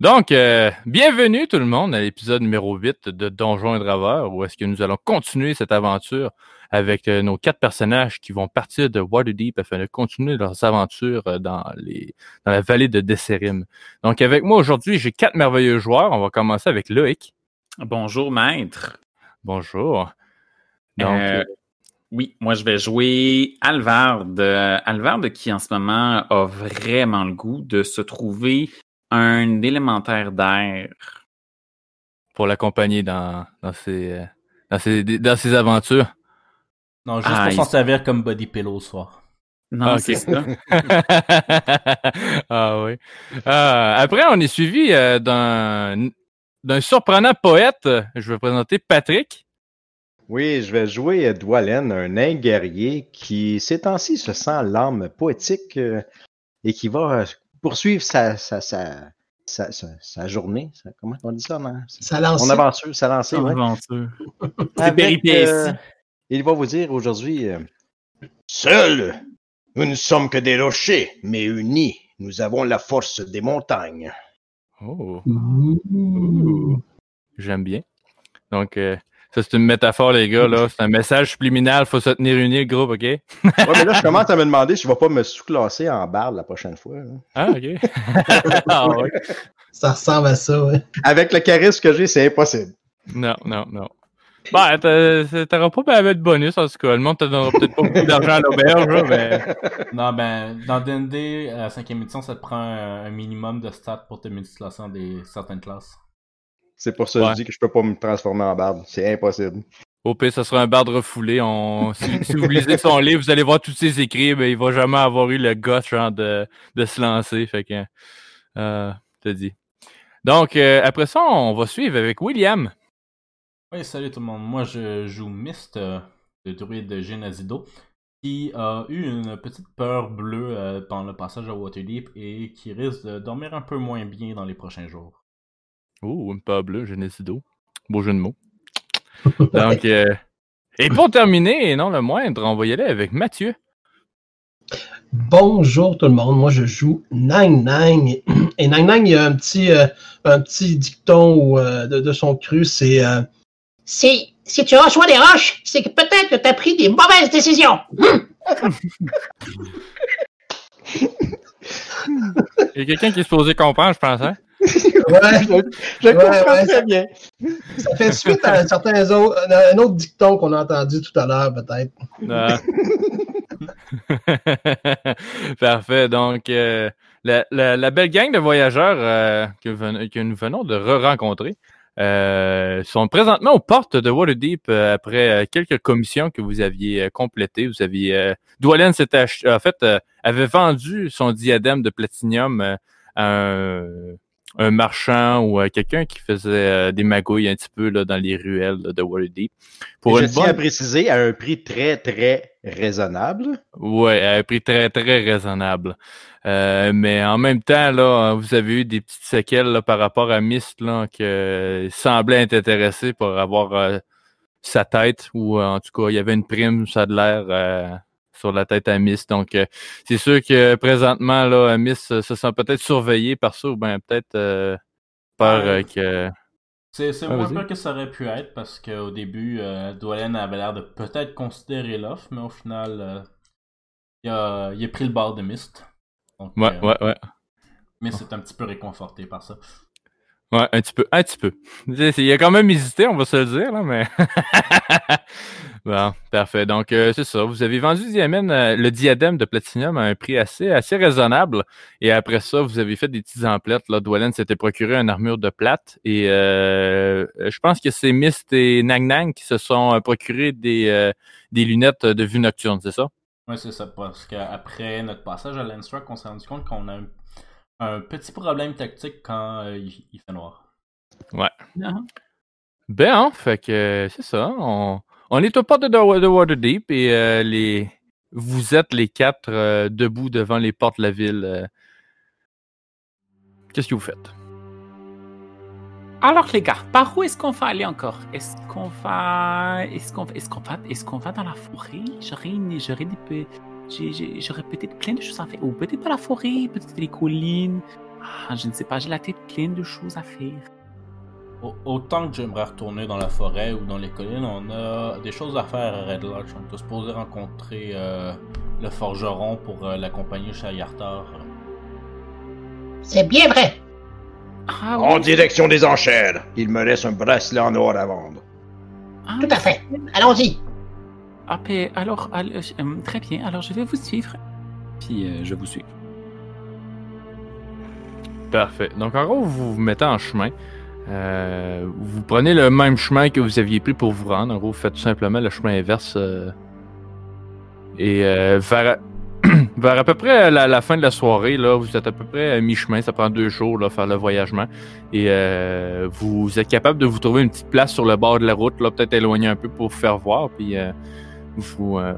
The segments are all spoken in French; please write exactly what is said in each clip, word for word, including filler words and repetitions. Donc, euh, bienvenue tout le monde à l'épisode numéro huit de Donjons et Draveurs, où est-ce que nous allons continuer cette aventure avec euh, nos quatre personnages qui vont partir de Waterdeep afin de continuer leurs aventures euh, dans, les, dans la vallée de Dessarin. Donc, avec moi aujourd'hui, j'ai quatre merveilleux joueurs. On va commencer avec Loïc. Bonjour, maître. Bonjour. Donc, euh... Euh... Oui, moi je vais jouer Alvard. Euh, Alvard qui en ce moment a vraiment le goût de se trouver un élémentaire d'air. Pour l'accompagner dans, dans, ses, dans, ses, dans ses aventures? Non, juste ah, pour il... s'en servir comme body pillow ce soir. Non, ah, okay. C'est ça. Ah oui. Euh, après, on est suivi euh, d'un, d'un surprenant poète. Je vais présenter Patrick. Oui, je vais jouer Dwalen, un nain guerrier qui, ces temps-ci, se sent l'âme poétique euh, et qui va poursuivre sa, sa, sa, sa, sa, sa journée. Sa, comment on dit ça? Non? Sa lancée. Son aventure, sa lancée. Son ouais. aventure. Avec, péripéties. Euh, il va vous dire aujourd'hui euh, « Seuls, nous ne sommes que des rochers, mais unis, nous avons la force des montagnes. » Oh. Ooh. J'aime bien. Donc... Euh... Ça, c'est une métaphore, les gars, là. C'est un message subliminal. Faut se tenir unis, le groupe, OK? Ouais, mais là, je commence à me demander si je ne vais pas me sous-classer en barde la prochaine fois. Hein. Ah, OK. Ah, ouais. Ça ressemble à ça, ouais. Avec le charisme que j'ai, c'est impossible. Non, non, non. Bah, bon, t'auras pas mal de bonus, en tout cas. Le monde te donnera peut-être pas beaucoup d'argent à l'auberge, mais... Non, ben, dans D and D, à la cinquième édition, ça te prend un minimum de stats pour te multiclasser en des certaines classes. C'est pour ça que ouais. je dis que je peux pas me transformer en barde. C'est impossible. Au pire, ça sera un barde refoulé. On... Si, si vous lisez son livre, vous allez voir tous ses écrits, mais il va jamais avoir eu le gosse genre de, de se lancer. Fait que, euh, je te dis. Donc, euh, après ça, on va suivre avec William. Oui, salut tout le monde. Moi, je joue Mist, euh, le druide Xanathar, qui a eu une petite peur bleue euh, pendant le passage à Waterdeep et qui risque de dormir un peu moins bien dans les prochains jours. Oh, une peur bleue, Genesido. Beau jeu de mots. Donc, euh, et pour terminer, et non le moindre, on va y aller avec Mathieu. Bonjour tout le monde, moi je joue Nang Nang. Et Nang Nang, il y a un petit, euh, un petit dicton où, euh, de, de son cru, c'est, euh, c'est si tu reçois des roches, c'est que peut-être que tu as pris des mauvaises décisions. Il y a quelqu'un qui est supposé comprendre, je pense, hein? Ouais, je, je ouais, comprends ouais, très bien. Ça fait suite à un certain autre, un autre dicton qu'on a entendu tout à l'heure, peut-être. Ah. Parfait. Donc, euh, la, la, la belle gang de voyageurs euh, que, ven, que nous venons de re-rencontrer euh, sont présentement aux portes de Waterdeep euh, après euh, quelques commissions que vous aviez euh, complétées. Vous aviez euh, Dwalen s'était ach... en fait euh, avait vendu son diadème de platinium euh, à un un marchand ou euh, quelqu'un qui faisait euh, des magouilles un petit peu là, dans les ruelles là, de Waterdeep. Pour je tiens bonne... à préciser, à un prix très, très raisonnable. Oui, à un prix très, très raisonnable. Euh, mais en même temps, là, vous avez eu des petites séquelles là, par rapport à Mist là, qui euh, semblait être intéressé pour avoir euh, sa tête ou euh, en tout cas, il y avait une prime, ça a de l'air... Euh, sur la tête à Mist. Donc, euh, c'est sûr que présentement, là, Mist euh, se sent peut-être surveillé par ça ou bien peut-être euh, par euh, que... C'est, c'est ah, moins peur que ça aurait pu être parce qu'au début, euh, Dwalen avait l'air de peut-être considérer l'offre, mais au final, euh, il, a, il a pris le bord de Mist. Donc, ouais, euh, ouais, ouais. Mist est un petit peu réconforté par ça. Ouais, un petit peu, un petit peu. Il a quand même hésité, on va se le dire, là, mais... Bon, parfait. Donc, euh, c'est ça. Vous avez vendu diamène, euh, le diadème de platinium à un prix assez, assez raisonnable. Et après ça, vous avez fait des petites emplettes. Là, Dwalen s'était procuré une armure de plate. Et euh, je pense que c'est Mist et Nang Nang qui se sont procurés des, euh, des lunettes de vue nocturne, c'est ça? Oui, c'est ça. Parce qu'après notre passage à Landstruck, on s'est rendu compte qu'on a... un petit problème tactique quand euh, il fait noir. Ouais. Uh-huh. Ben, hein, fait que c'est ça. On, on est au port de, de Waterdeep et euh, les, vous êtes les quatre euh, debout devant les portes de la ville. Euh. Qu'est-ce que vous faites? Alors les gars, par où est-ce qu'on va aller encore? Est-ce qu'on va, est-ce qu'on, est-ce qu'on va, est-ce qu'on va dans la forêt? J'aurais, une, j'aurais des peu. J'ai, j'ai, j'aurais peut-être plein de choses à faire, ou peut-être dans la forêt, peut-être les collines, Ah, je ne sais pas, j'ai la tête pleine de choses à faire. Autant que j'aimerais retourner dans la forêt ou dans les collines, on a des choses à faire à Red Larch. On est supposé rencontrer euh, le forgeron pour euh, l'accompagner chez Yartar. C'est bien vrai! Ah, oui. En direction des enchères! Il me laisse un bracelet en or à vendre. Ah, tout à fait! Allons-y! Ah, ben, alors, alors euh, très bien, alors je vais vous suivre. Puis euh, je vous suis. Parfait. Donc, en gros, vous vous mettez en chemin. Euh, vous prenez le même chemin que vous aviez pris pour vous rendre. En gros, vous faites tout simplement le chemin inverse. Euh, et euh, vers, vers à peu près la, la fin de la soirée, là, vous êtes à peu près à mi-chemin. Ça prend deux jours là, faire le voyagement. Et euh, vous êtes capable de vous trouver une petite place sur le bord de la route, là, peut-être éloigné un peu pour vous faire voir. Puis euh, vous, euh,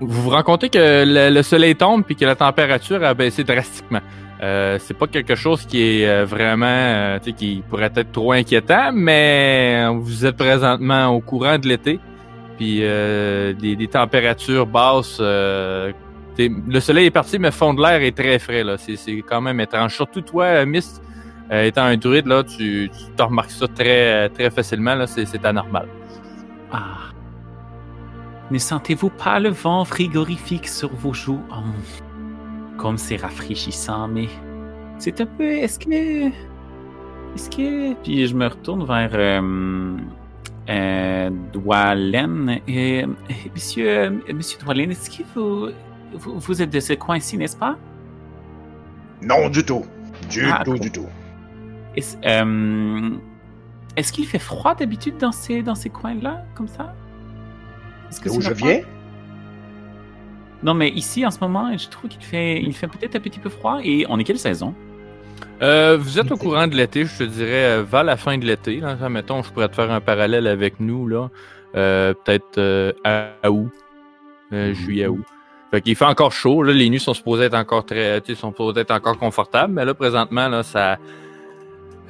vous vous rencontrez que le, le soleil tombe et que la température a baissé drastiquement. Euh, c'est pas quelque chose qui est euh, vraiment, euh, tu sais, qui pourrait être trop inquiétant, mais vous êtes présentement au courant de l'été, puis euh, des, des températures basses. Euh, le soleil est parti, mais le fond de l'air est très frais là. C'est, c'est quand même étrange. Surtout toi, Mist, euh, étant un druide là, tu, tu te remarques ça très, très facilement là. C'est, c'est anormal. Ah. Ne sentez-vous pas le vent frigorifique sur vos joues? Oh. Comme c'est rafraîchissant, mais c'est un peu... Est-ce que... Est-ce que... Puis je me retourne vers euh, euh, Dwalen. Et, monsieur, monsieur Dwalen, est-ce que vous, vous, vous êtes de ce coin-ci, n'est-ce pas? Non, du tout. Du ah, tout, bon. du tout. Est-ce, euh, est-ce qu'il fait froid d'habitude dans ces, dans ces coins-là, comme ça? Est-ce que D'où je viens? Non, mais ici, en ce moment, je trouve qu'il fait, il fait peut-être un petit peu froid. Et on est quelle saison? Euh, vous êtes au courant de l'été, je te dirais, vers la fin de l'été. Là, mettons, je pourrais te faire un parallèle avec nous, là. Euh, peut-être euh, à août, euh, juillet à août. Fait qu'il fait encore chaud. Là, les nuits sont supposées être encore très, tu sais, sont supposées être encore confortables. Mais là, présentement, là, ça...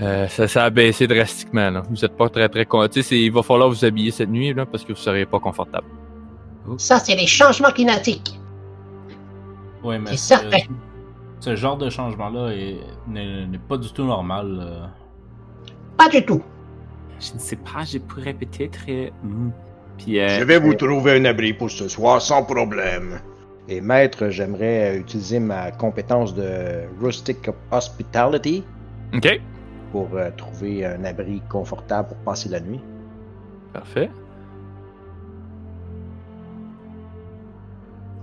Euh, ça, ça a baissé drastiquement, là. Vous n'êtes pas très, très... Tu sais, il va falloir vous habiller cette nuit, là, parce que vous ne serez pas confortable. Ça, c'est les changements climatiques. Oui, mais c'est certain. Ce, ce genre de changement-là est, n'est, n'est pas du tout normal. Euh. Pas du tout. Je ne sais pas, je pourrais peut-être... Euh, puis, euh, je vais vous euh, trouver un abri pour ce soir, sans problème. Et maître, j'aimerais utiliser ma compétence de Rustic Hospitality. OK. Pour euh, trouver un abri confortable pour passer la nuit. Parfait.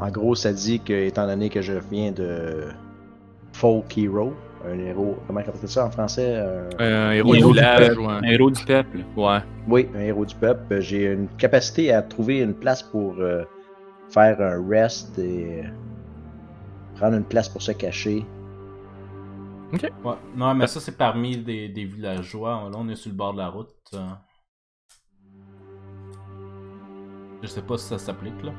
En gros, ça dit que, étant donné que je viens de folk hero, un héros, comment on appelle ça en français? Euh, un héros, héros du village, ou un héros du peuple, ouais. Oui, un héros du peuple. J'ai une capacité à trouver une place pour euh, faire un rest et prendre une place pour se cacher. Ok. Ouais. Non, mais ça, c'est parmi des, des villageois. Là, on est sur le bord de la route. Je sais pas si ça s'applique, là.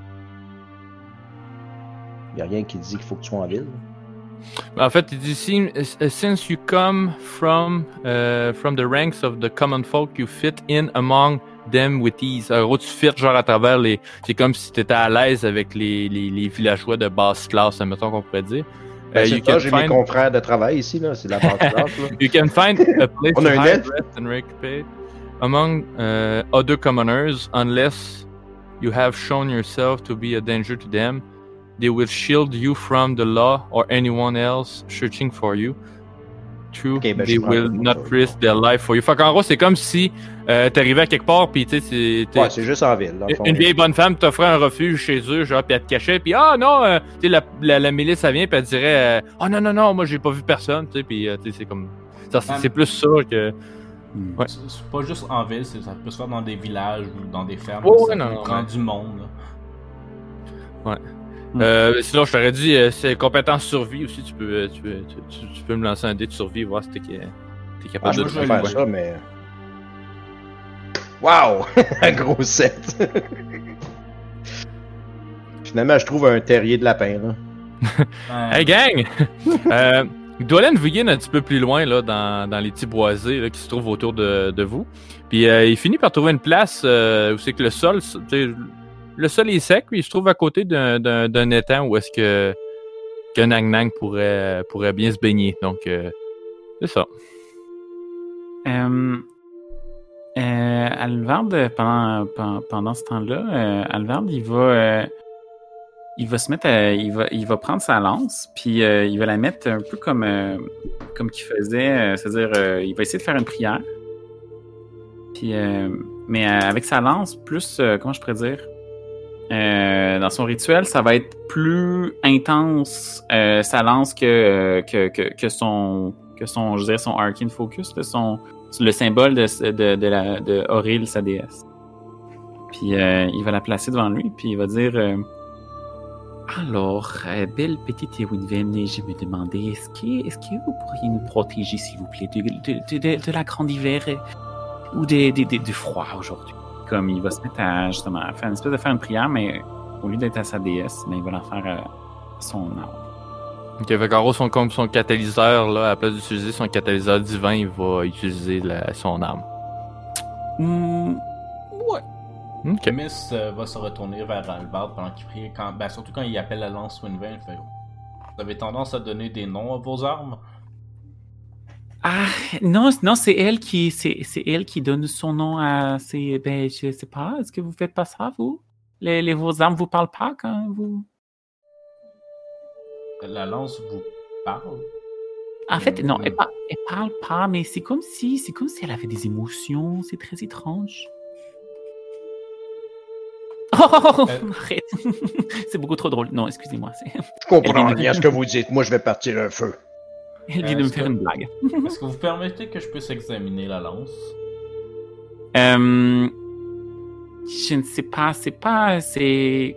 Il n'y a rien qui dit qu'il faut que tu sois en ville. En fait, il dit « Since you come from, uh, from the ranks of the common folk, you fit in among them with ease. » En gros, tu fit genre à travers les... C'est comme si tu étais à l'aise avec les, les, les villageois de basse classe, admettons qu'on pourrait dire. Ben, uh, c'est ça, j'ai find... mes confrères de travail ici, là. C'est de la basse classe. Là. « You can find a place to hide, rest and recreate among uh, other commoners unless you have shown yourself to be a danger to them. They will shield you from the law or anyone else searching for you. True, okay, ben they will not risk their life for you. » Fait qu'en gros, c'est comme si euh, t'arrivais à quelque part, pis tu sais, ouais, c'est juste en ville. Une, une vieille bonne femme t'offrait un refuge chez eux, genre, pis elle te cachait, pis ah non, euh, tu sais, la, la, la milice, elle vient, pis elle dirait, euh, ah non, non, non, moi j'ai pas vu personne, tu sais, pis euh, tu sais, c'est comme. Ça, c'est, c'est plus sûr que. Ouais. C'est, c'est pas juste en ville, c'est, ça peut se faire dans des villages ou dans des fermes. Oh, ça non, prend ouais. du monde. Là. Ouais. Euh, sinon, je t'aurais dit, euh, c'est compétence survie aussi. Tu peux, tu, peux, tu, tu peux me lancer un dé de survie, voir si t'es, t'es capable ah, de faire ça, quoi. Mais. Waouh! Un gros sept! Finalement, je trouve un terrier de lapin, là. Hey, gang! euh, Dwalen Vigan un petit peu plus loin, là, dans, dans les petits boisés là, qui se trouvent autour de, de vous. Puis euh, il finit par trouver une place euh, où c'est que le sol. Le sol est sec, puis il se trouve à côté d'un, d'un, d'un étang où est-ce que que Nang Nang pourrait, pourrait bien se baigner. Donc, euh, c'est ça. Euh, euh, Alvard, pendant, pendant, pendant ce temps-là, euh, Alvard, il va... Euh... Il va se mettre, à, il va, il va prendre sa lance, puis euh, il va la mettre un peu comme, euh, comme qu'il faisait, euh, c'est-à-dire, euh, il va essayer de faire une prière, puis, euh, mais euh, avec sa lance, plus, euh, comment je pourrais dire, euh, dans son rituel, ça va être plus intense euh, sa lance que, euh, que, que, que son, que son, je dirais son Arcane Focus, là, son, le symbole de, de, de la, de Auril, sa déesse. Puis euh, il va la placer devant lui, puis il va dire. Euh, Alors, euh, belle petite Windvane, je me demandais, est-ce que, est-ce que vous pourriez nous protéger, s'il vous plaît, de, de, de, de la grande hiver euh, ou du de, de, de, de froid aujourd'hui? Comme il va se mettre à, justement, à faire une espèce de faire une prière, mais au lieu d'être à sa déesse, mais il va l'en faire à euh, son arbre. Ok, fait qu'en gros, son, comme son catalyseur, là, à la place d'utiliser son catalyseur divin, il va utiliser la, son arme. Hum... Mm. Okay. Miss euh, va se retourner vers Alvard pendant qu'il prie, quand, ben, surtout quand il appelle la lance Windvane. Vous avez tendance à donner des noms à vos armes? Ah, non, non c'est elle qui c'est, c'est elle qui donne son nom à ses... Ben, je sais pas, est-ce que vous faites pas ça, vous? Les, les, vos armes vous parlent pas quand vous... La lance vous parle? En fait, non, elle, par, elle parle pas, mais c'est comme si, c'est comme si elle avait des émotions, c'est très étrange. Oh, euh... arrête. C'est beaucoup trop drôle. Non, excusez-moi. C'est... Je comprends rien à ce que vous dites. Moi, je vais partir un feu. Elle vient euh, de me faire que... une blague. Est-ce que vous permettez que je puisse examiner la lance? Euh... Je ne sais pas. C'est pas... C'est...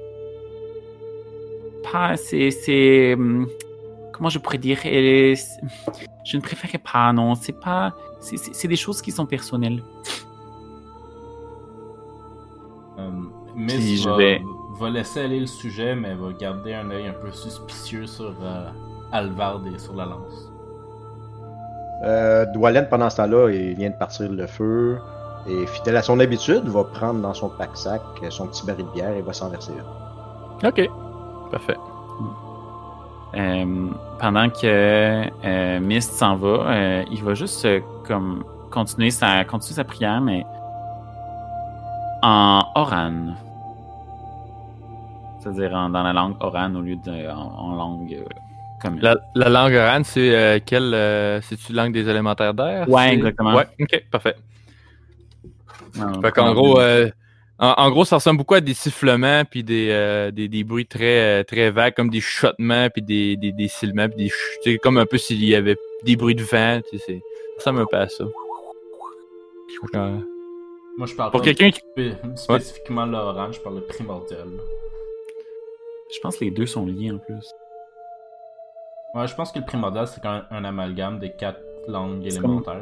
Pas... C'est... c'est... Comment je pourrais dire? Est... Je ne préférerais pas, non. C'est pas... C'est, c'est, c'est des choses qui sont personnelles. Miss va, vais... va laisser aller le sujet, mais va garder un œil un peu suspicieux sur euh, Alvard et sur la lance. Euh, Dwalen, pendant ce temps-là, il vient de partir le feu, et fidèle à son habitude, va prendre dans son pack-sac son petit baril de bière et va s'en verser une. Ok, parfait. Euh, pendant que euh, Mist s'en va, euh, il va juste euh, comme continuer sa, continuer sa prière, mais en Oran. C'est-à-dire en, dans la langue Oran au lieu de en, en langue euh, commune. La, la langue Oran, c'est euh, quelle euh, c'est-tu langue des élémentaires d'air? Ouais, c'est... exactement. Ouais, ok, parfait. Non, fait qu'en gros, euh, en, en gros, ça ressemble beaucoup à des sifflements puis des, euh, des, des bruits très, très vagues, comme des chuchotements puis des, des, des sifflements puis des chuchotements. Comme un peu s'il y avait des bruits de vent. Ça ressemble un peu à ça. Euh... Moi, je parle pour quelqu'un qui... spécifiquement ouais. L'orange, je parle de primordial. Je pense que les deux sont liés en plus. Ouais, je pense que le primordial, c'est quand même un amalgame des quatre langues c'est élémentaires.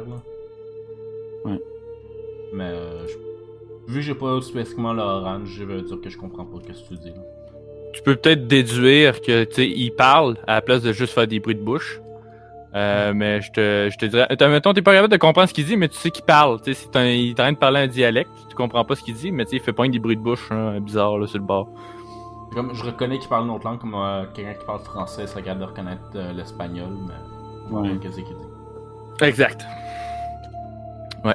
Comme... Là. Ouais. Mais euh, je... vu que j'ai pas spécifiquement l'orange, je veux dire que je comprends pas ce que tu dis. Là. Tu peux peut-être déduire que tu sais, il parle à la place de juste faire des bruits de bouche. Euh, mais je te, je te dirais, mettons, t'es pas capable de comprendre ce qu'il dit, mais tu sais qu'il parle, tu sais, il est en train de parler un dialecte, tu comprends pas ce qu'il dit, mais tu sais, il fait pas des bruits de bouche, hein, bizarre, là, sur le bord. Comme, je reconnais qu'il parle une autre langue, comme euh, quelqu'un qui parle français, ça regarde de reconnaître euh, l'espagnol, mais ouais. Qu'est-ce qu'il dit. Exact. Ouais.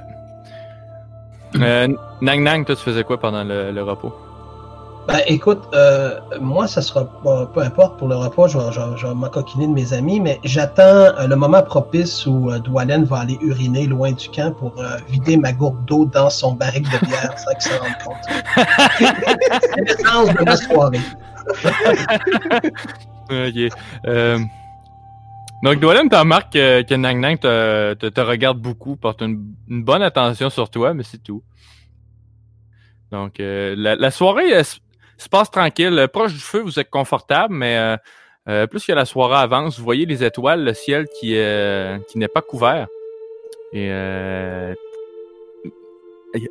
euh, Nang Nang, toi, tu faisais quoi pendant le, le repos? Ben, écoute, euh, moi, ça sera pas, peu importe pour le repas, je vais, je, je vais m'encoquiner de mes amis, mais j'attends euh, le moment propice où euh, Dwalen va aller uriner loin du camp pour euh, vider ma gourde d'eau dans son baril de bière sans qu'il s'en rende compte. C'est l'essence de ma soirée. Ok. Euh... Donc, Dwalen, t'en remarques que, que Nang Nang te, te, te regarde beaucoup, porte une, une bonne attention sur toi, mais c'est tout. Donc, euh, la, la soirée... Elle, se passe tranquille. Proche du feu, vous êtes confortable, mais euh, euh, plus que la soirée avance, vous voyez les étoiles, le ciel qui, euh, qui n'est pas couvert. Et euh,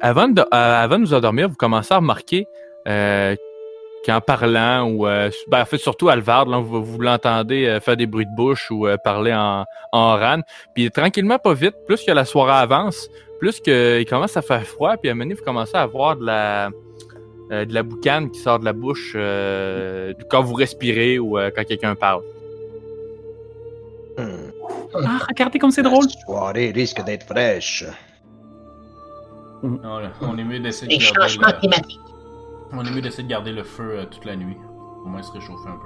avant, de, euh, avant de vous endormir, vous commencez à remarquer euh, qu'en parlant, ou euh, ben, en fait, surtout Alvard, là, vous, vous l'entendez euh, faire des bruits de bouche ou euh, parler en, en rane. Puis tranquillement, pas vite, plus que la soirée avance, plus qu'il commence à faire froid, puis à un moment donné, vous commencez à avoir de la... Euh, de la boucane qui sort de la bouche euh, quand vous respirez ou euh, quand quelqu'un parle. Hmm. Ah, regardez comme c'est La drôle. La soirée risque d'être fraîche. Non, là, on est mieux d'essayer les de garder... changements le... climatiques. On est mieux d'essayer de garder le feu euh, toute la nuit. Au moins se réchauffer un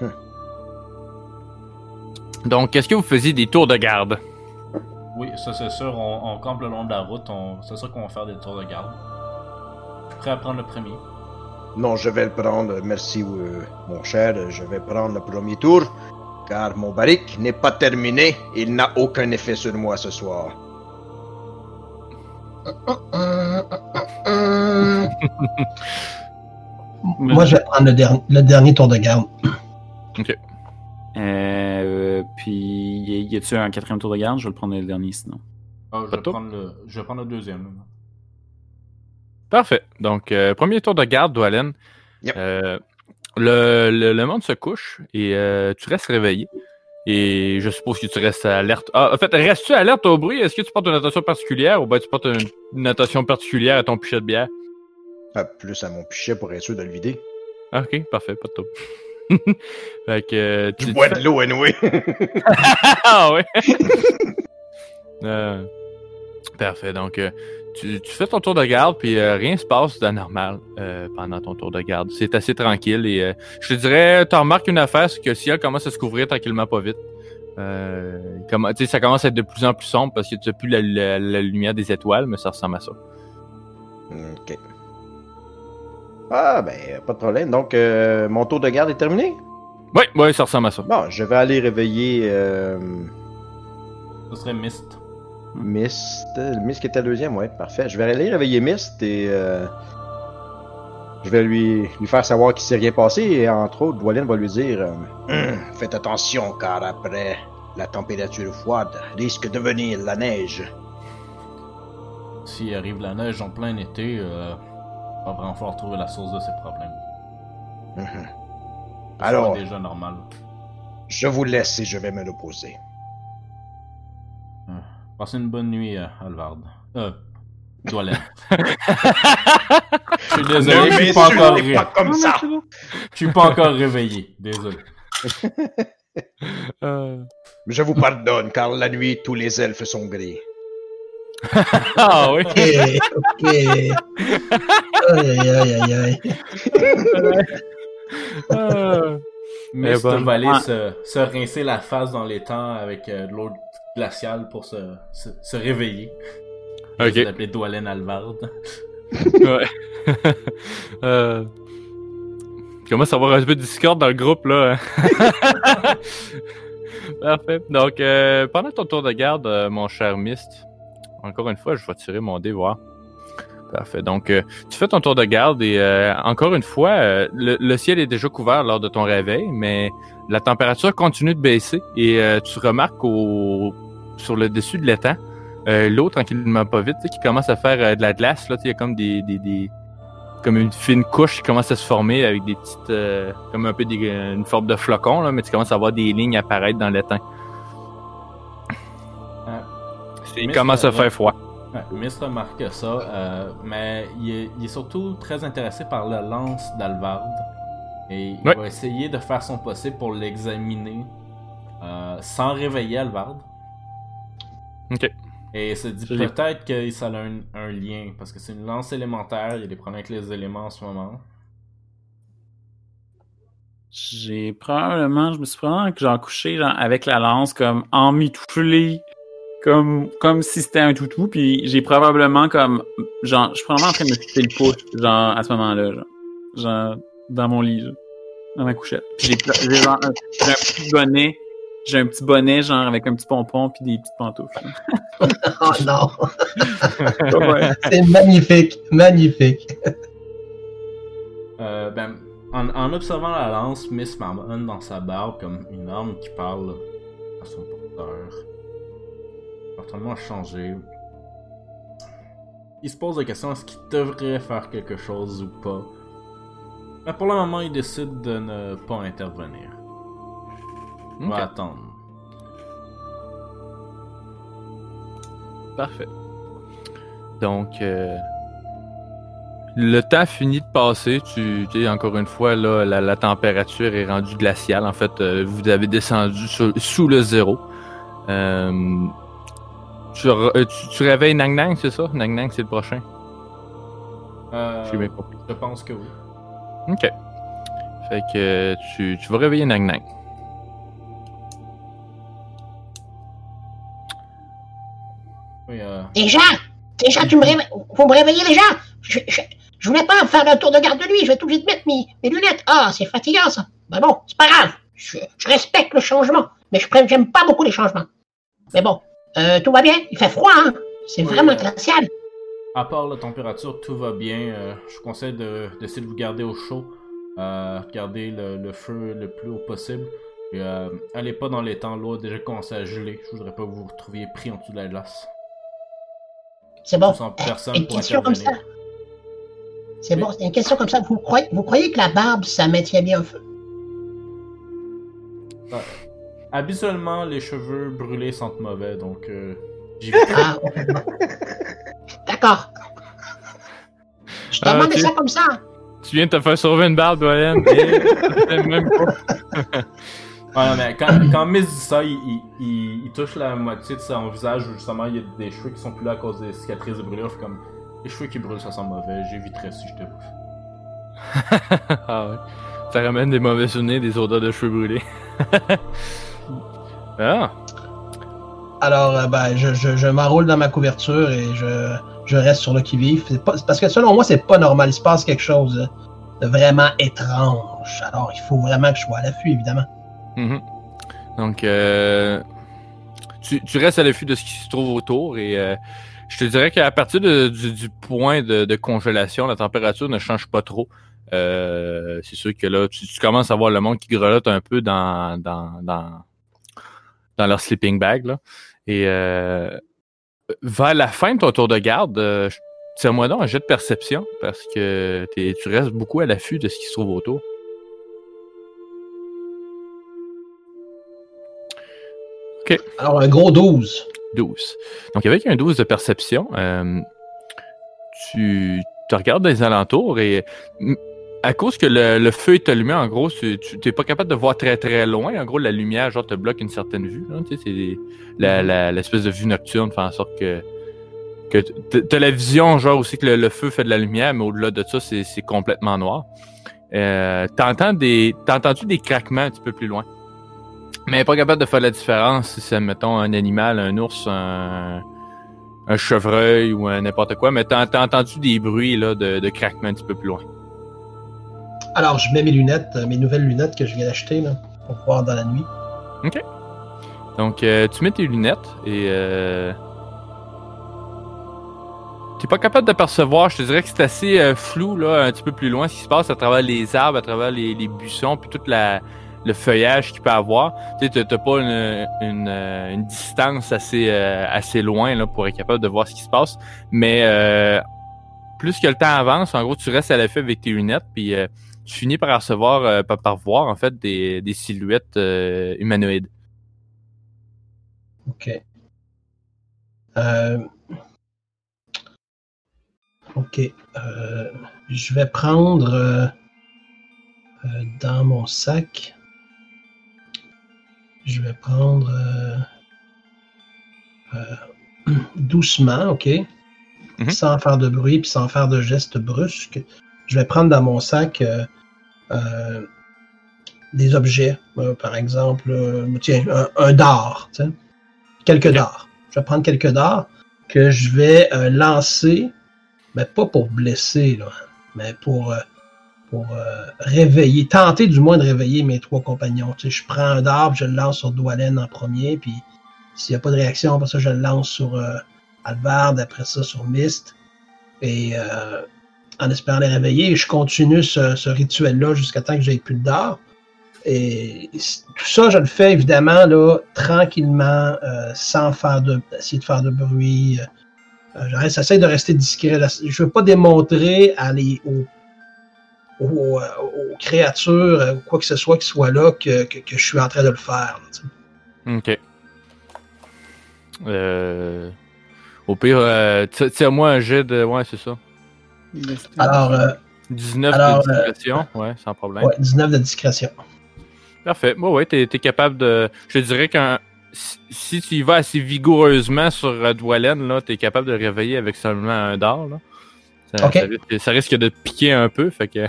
peu. Hmm. Donc, est-ce que vous faisiez des tours de garde? Oui, ça c'est sûr. On, on campe le long de la route. On... C'est sûr qu'on va faire des tours de garde. Je suis prêt à prendre le premier. Non, je vais le prendre. Merci, euh, mon cher. Je vais prendre le premier tour. Car mon barrique n'est pas terminé. Il n'a aucun effet sur moi ce soir. Moi, je vais prendre le, der- le dernier tour de garde. Ok. Euh, puis, y a-t-il un quatrième tour de garde? Je vais le prendre le dernier, sinon. Ah, je, vais prendre le, je vais prendre le deuxième. Parfait. Donc, euh, premier tour de garde, Dwalen. Yep. Euh, le, le, le monde se couche et euh, tu restes réveillé. Et je suppose que tu restes alerte. Ah, en fait, restes-tu alerte au bruit? Est-ce que tu portes une attention particulière ou bien tu portes une, une attention particulière à ton pichet de bière? Ah, plus à mon pichet pour être sûr de le vider. Ah, ok, parfait, pas de taupe. Fait que... Tu, tu bois tu fais... de l'eau, anyway. Ah, ouais. euh, parfait, donc... Euh... Tu, tu fais ton tour de garde, puis euh, rien se passe d'anormal euh, pendant ton tour de garde. C'est assez tranquille et euh, je te dirais, tu remarques une affaire, c'est que le ciel commence à se couvrir tranquillement pas vite. Euh, comme, tu sais, ça commence à être de plus en plus sombre parce que tu n'as plus la, la, la lumière des étoiles, mais ça ressemble à ça. Ok. Ah, ben, pas de problème. Donc, euh, mon tour de garde est terminé? Oui, oui, ça ressemble à ça. Bon, je vais aller réveiller... Euh... Ce serait Mist. Mist, Mist qui était le deuxième, ouais, parfait. Je vais aller réveiller Mist et euh, je vais lui, lui faire savoir qu'il s'est rien passé et entre autres, Dwalen va lui dire euh, « Faites attention car après, la température froide risque de venir la neige. » S'il arrive la neige en plein été, euh, on va vraiment falloir trouver la source de ces problèmes. Mm-hmm. Alors, déjà normal. Je vous laisse et je vais me reposer. Mm. Passez une bonne nuit, euh, Alvard. Euh, Dwalen. Je suis désolé, non, je suis pas encore réveillé. Pas comme non, ça. Non, je suis pas encore réveillé, désolé. euh... Je vous pardonne, car la nuit, tous les elfes sont gris. Ah oui. Ok, ok. Aïe, aïe, aïe, aïe. euh... Mais bon, va aller ah. se, se rincer la face dans les temps avec euh, de l'eau glacial pour se, se, se réveiller. Ok. Je l'appelais Dwalen Alvard. Ouais. euh... Commence à avoir un peu de discorde dans le groupe, là. Parfait. Donc, euh, pendant ton tour de garde, euh, mon cher Mist, encore une fois, je vais tirer mon dé, voir. Parfait. Donc, euh, tu fais ton tour de garde et euh, encore une fois, euh, le, le ciel est déjà couvert lors de ton réveil, mais la température continue de baisser et euh, tu remarques au, sur le dessus de l'étang, euh, l'eau tranquillement pas vite, qui commence à faire euh, de la glace. Là, il y a comme des, des, des comme une fine couche qui commence à se former avec des petites, euh, comme un peu des, une forme de flocon, là, mais tu commences à voir des lignes apparaître dans l'étang. Ah. Il commence à faire froid. Ouais, Miss remarque ça, euh, mais il est, il est surtout très intéressé par la lance d'Alvard. Et il oui. va essayer de faire son possible pour l'examiner euh, sans réveiller Alvard. Ok. Et il se dit J'ai... peut-être que ça a un, un lien, parce que c'est une lance élémentaire, il y a des problèmes avec les éléments en ce moment. J'ai probablement, je me suis probablement que j'en couché genre, avec la lance comme emmitouflée. Comme, comme si c'était un toutou, puis j'ai probablement comme, genre, je suis probablement en train de me filer le pouce, genre, à ce moment-là, genre, genre dans mon lit, genre, dans ma couchette. J'ai, j'ai genre, un, j'ai un petit bonnet, j'ai un petit bonnet, genre, avec un petit pompon, puis des petites pantoufles. Oh non! C'est magnifique, magnifique. Euh, ben, en, en observant la lance, Miss Marmon dans sa barbe, comme une arme qui parle à son porteur. Totalement changé. Il se pose la question est-ce qu'il devrait faire quelque chose ou pas. Mais pour le moment, il décide de ne pas intervenir. On okay. va attendre. Parfait. Donc, euh, Le temps finit de passer. Tu sais, encore une fois, là, la, la température est rendue glaciale. En fait, euh, vous avez descendu sur, sous le zéro. Euh, tu, tu, tu réveilles Nang Nang, c'est ça? Nang Nang, c'est le prochain? Euh, J'ai bien compris. Je pense que oui. OK. Fait que tu, tu vas réveiller Nang Nang. Oui, euh... Déjà! Déjà, tu me réveilles. Vous me réveillez déjà? Je, je, je voulais pas faire un tour de garde de lui, je vais tout de suite mettre mes, mes lunettes. Ah, c'est fatigant ça. Ben bon, c'est pas grave. Je, je respecte le changement, mais je j'aime pas beaucoup les changements. Mais bon, euh, tout va bien. Il fait froid, hein. C'est oui, vraiment euh, glacial. À part la température, tout va bien. Euh, je vous conseille de, d'essayer de vous garder au chaud. Euh, garder le, le feu le plus haut possible. Et, euh, allez pas dans les temps, l'eau a déjà commencé à geler. Je voudrais pas que vous vous retrouviez pris en dessous de la glace. C'est bon. Sans personne une pour question comme ça. C'est oui. Bon, c'est une question comme ça. Vous croyez, vous croyez que la barbe, ça maintient bien au feu? Ah, habituellement, les cheveux brûlés sentent mauvais, donc euh, j'y vais. Ah, okay. D'accord. Je t'ai demandé ah, tu... ça comme ça. Tu viens de te faire sauver une barbe, Dwalen. Et... même pas. Ah non, mais quand, quand Mist dit ça, il, il, il, il touche la moitié de son visage où justement il y a des cheveux qui sont plus là à cause des cicatrices de brûlure. Comme les cheveux qui brûlent, ça sent mauvais. J'éviterais si je te bouffe. Ah ouais. Ça ramène des mauvais souvenirs, des odeurs de cheveux brûlés. Ah. Alors, euh, ben, je, je, je m'enroule dans ma couverture et je, je reste sur le qui-vive. C'est pas, parce que selon moi, c'est pas normal. Il se passe quelque chose de vraiment étrange. Alors, il faut vraiment que je sois à l'affût, évidemment. Mm-hmm. Donc, euh, tu, tu restes à l'affût de ce qui se trouve autour et euh, je te dirais qu'à partir de, du, du point de, de congélation, la température ne change pas trop. Euh, c'est sûr que là, tu, tu commences à voir le monde qui grelotte un peu dans, dans, dans, dans leur sleeping bag. Là. Et euh, vers la fin de ton tour de garde, euh, tire-moi donc un jet de perception parce que t'es, tu restes beaucoup à l'affût de ce qui se trouve autour. Okay. Alors, un gros douze. douze. Donc, avec un douze de perception, euh, tu te regardes les alentours et à cause que le, le feu est allumé, en gros, tu n'es pas capable de voir très, très loin. En gros, la lumière genre te bloque une certaine vue. Hein, tu sais, c'est la, la, l'espèce de vue nocturne fait en sorte que, que tu as la vision genre aussi que le, le feu fait de la lumière, mais au-delà de ça, c'est, c'est complètement noir. Euh, t'entends des, t'as entendu des craquements un petit peu plus loin. Mais pas capable de faire la différence si c'est, mettons, un animal, un ours, un, un chevreuil ou un n'importe quoi. Mais t'as, t'as entendu des bruits là, de, de craquement un petit peu plus loin. Alors, je mets mes lunettes, mes nouvelles lunettes que je viens d'acheter là, pour voir dans la nuit. OK. Donc, euh, tu mets tes lunettes et... Euh... T'es pas capable d'apercevoir, je te dirais que c'est assez euh, flou, là, un petit peu plus loin, ce qui se passe à travers les arbres, à travers les, les buissons, puis toute la... le feuillage qu'il peut avoir. Tu sais, t'as pas une, une, une distance assez, euh, assez loin là, pour être capable de voir ce qui se passe. Mais euh, plus que le temps avance, en gros, tu restes à l'affût avec tes lunettes, puis euh, tu finis par recevoir, euh, par, par voir, en fait, des, des silhouettes euh, humanoïdes. OK. Euh... OK. Euh... Je vais prendre euh... Euh, dans mon sac... Je vais prendre euh, euh, doucement, OK? Mm-hmm. Sans faire de bruit puis sans faire de gestes brusques. Je vais prendre dans mon sac euh, euh, des objets. Euh, par exemple, euh, tiens, un, un dard. T'sais? Quelques okay. dards. Je vais prendre quelques dards que je vais euh, lancer, mais pas pour blesser, là, mais pour... Euh, pour euh, réveiller, tenter du moins de réveiller mes trois compagnons. Tu sais, je prends un dard, je le lance sur Dwalen en premier, puis s'il n'y a pas de réaction, après ça, je le lance sur euh, Alvard, après ça, sur Mist, et euh, en espérant les réveiller, je continue ce, ce rituel-là jusqu'à temps que j'aie plus de dard. Et tout ça, je le fais évidemment, là, tranquillement, euh, sans faire de, essayer de faire de bruit. Euh, j'essaie de rester discret. Là. Je ne veux pas démontrer à les, aux Aux, aux créatures, ou quoi que ce soit qui soit là, que, que, que je suis en train de le faire. Là, OK. Euh, au pire, euh, tire-moi un jet de... Ouais, c'est ça. Alors, euh, dix-neuf alors, de discrétion, euh, ouais, sans problème. Ouais, dix-neuf de discrétion. Parfait. Bon, ouais, t'es, t'es capable de. Je te dirais que si, si tu y vas assez vigoureusement sur euh, Dwalen, là, t'es capable de réveiller avec seulement un dard. Là. Ça, okay. ça, ça risque de te piquer un peu, fait que.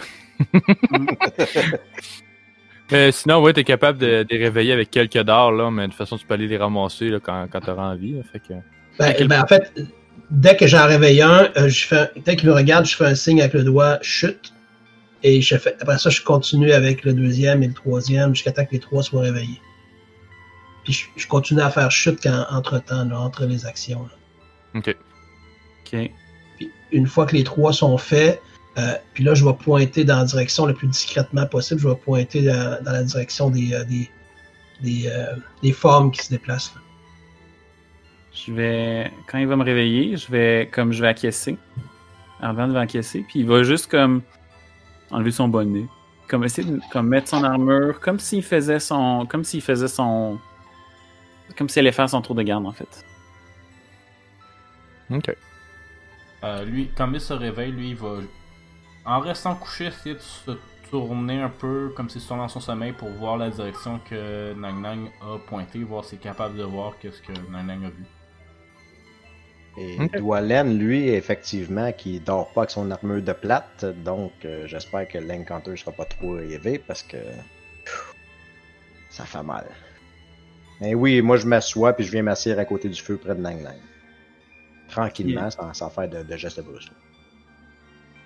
Mais sinon, ouais, t'es capable de, de les réveiller avec quelques dards, là, mais de toute façon, tu peux aller les ramasser là, quand, quand t'auras envie. Là, fait que... ben, quel... ben, en fait, dès que j'en réveille un, euh, je fais un... dès qu'il me regarde, je fais un signe avec le doigt « chute ». Et je fais... après ça, je continue avec le deuxième et le troisième jusqu'à temps que les trois soient réveillés. Puis je, je continue à faire « chute » quand, entre-temps, là, entre les actions. Là. OK. OK. Puis une fois que les trois sont faits... Euh, puis là, je vais pointer dans la direction le plus discrètement possible. Je vais pointer euh, dans la direction des, euh, des, des, euh, des formes qui se déplacent. Là. Je vais, quand il va me réveiller, je vais, comme je vais acquiescer. Alvard va acquiescer, puis il va juste comme enlever son bonnet, comme essayer de comme mettre son armure, comme s'il faisait son, comme s'il faisait son, comme s'il allait faire son tour de garde en fait. Ok. Euh, lui, quand il se réveille, lui, il va en restant couché, essayer de se tourner un peu comme s'il se tournait dans son sommeil pour voir la direction que Nang Nang a pointée, voir s'il est capable de voir qu'est-ce que Nang Nang a vu. Et okay. Dwalen, lui, effectivement, qui dort pas avec son armure de plate, donc euh, j'espère que l'encounter sera pas trop élevé parce que pff, ça fait mal. Mais oui, moi je m'assois puis je viens m'asseoir à côté du feu près de Nang Nang. Tranquillement, yeah. sans, sans faire de, de gestes de brusque.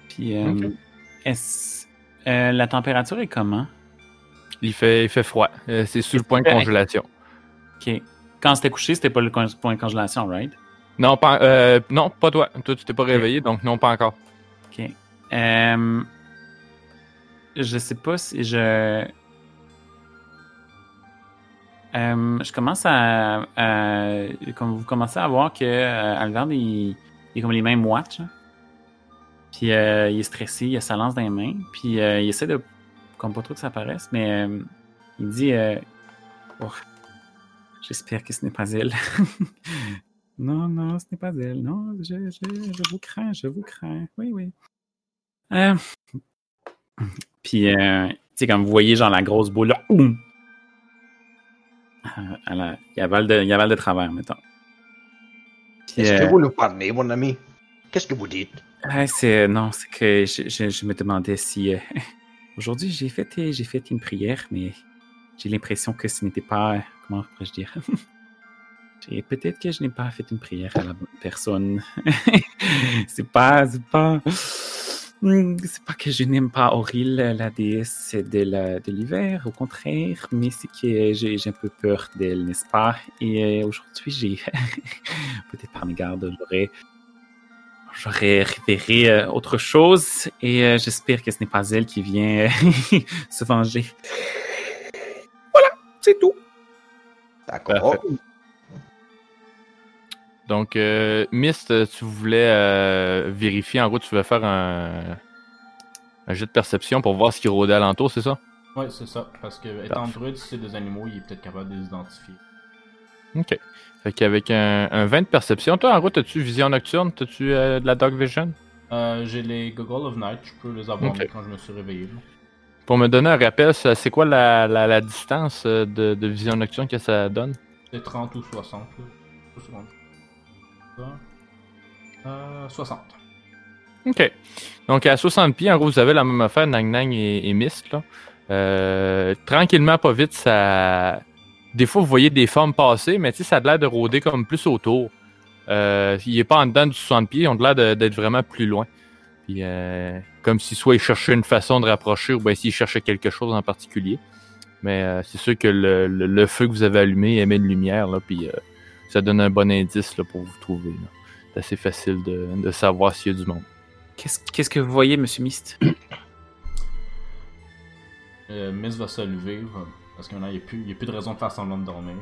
Puis, euh, okay. est-ce, euh, la température est comment? Il fait, il fait froid. Euh, c'est sur le point de congélation. OK. Quand c'était couché, c'était pas le con- point de congélation, right? Non, pas, euh, non, pas toi. Toi, tu t'es pas okay. réveillé, donc non, pas encore. OK. Euh, je sais pas si je... Euh, je commence à... Euh, comme vous commencez à voir que euh, Alvard, il, il a comme les mains moites, genre. Puis euh, il est stressé, il a sa lance dans les mains. Puis euh, il essaie de... Comme pas trop que ça paraisse, mais euh, il dit... Euh, oh, j'espère que ce n'est pas elle. non, non, ce n'est pas elle. Non, je, je, je vous crains, je vous crains. Oui, oui. Euh, puis, euh, tu sais, comme vous voyez, genre la grosse boule, là, oum! Il y a val de travers, mettons. Puis, Est-ce euh, que vous nous parlez, mon ami? Qu'est-ce que vous dites? Ah, c'est, non, c'est que je, je, je me demandais si... Euh, aujourd'hui, j'ai fait, j'ai fait une prière, mais j'ai l'impression que ce n'était pas... Comment pourrais-je dire? Et peut-être que je n'ai pas fait une prière à la bonne personne. c'est pas... C'est pas... C'est pas que je n'aime pas Auril, la déesse de, la, de l'hiver, au contraire, mais c'est que j'ai, j'ai un peu peur d'elle, n'est-ce pas? Et aujourd'hui, j'ai... peut-être par mégarde, j'aurais... J'aurais révéré autre chose et euh, j'espère que ce n'est pas elle qui vient euh, se venger. Voilà, c'est tout. D'accord. Parfait. Donc, euh, Mist, tu voulais euh, vérifier. En gros, tu voulais faire un, un jet de perception pour voir ce qui rôdait alentour, c'est ça? Oui, c'est ça. Parce que Parfait. étant druide, si c'est des animaux, il est peut-être capable de les identifier. OK. Fait qu'avec un, un vingt de perception, toi, en gros, t'as-tu vision nocturne? T'as-tu euh, de la dark vision? Euh, j'ai les goggles of night. Je peux les avoir okay. quand je me suis réveillé. Pour me donner un rappel, c'est quoi la, la, la distance de, de vision nocturne que ça donne? C'est trente ou soixante. Là. Euh, soixante. OK. Donc, à soixante pieds, en gros, vous avez la même affaire, Nang Nang et, et Mist, là. Euh, tranquillement, pas vite, ça... Des fois, vous voyez des formes passer, mais tu sais, ça a l'air de rôder comme plus autour. Euh, il n'est pas en dedans du soixante pieds, ils ont l'air de, d'être vraiment plus loin. Puis, euh, comme si soit ils cherchaient une façon de rapprocher ou bien s'ils cherchaient quelque chose en particulier. Mais euh, c'est sûr que le, le, le feu que vous avez allumé émet de lumière, là, puis euh, ça donne un bon indice là, pour vous trouver. Là. C'est assez facile de, de savoir s'il y a du monde. Qu'est-ce, qu'est-ce que vous voyez, monsieur Mist? euh, Mist va se lever, va... Parce qu'il n'y a, a plus de raison de faire semblant de dormir.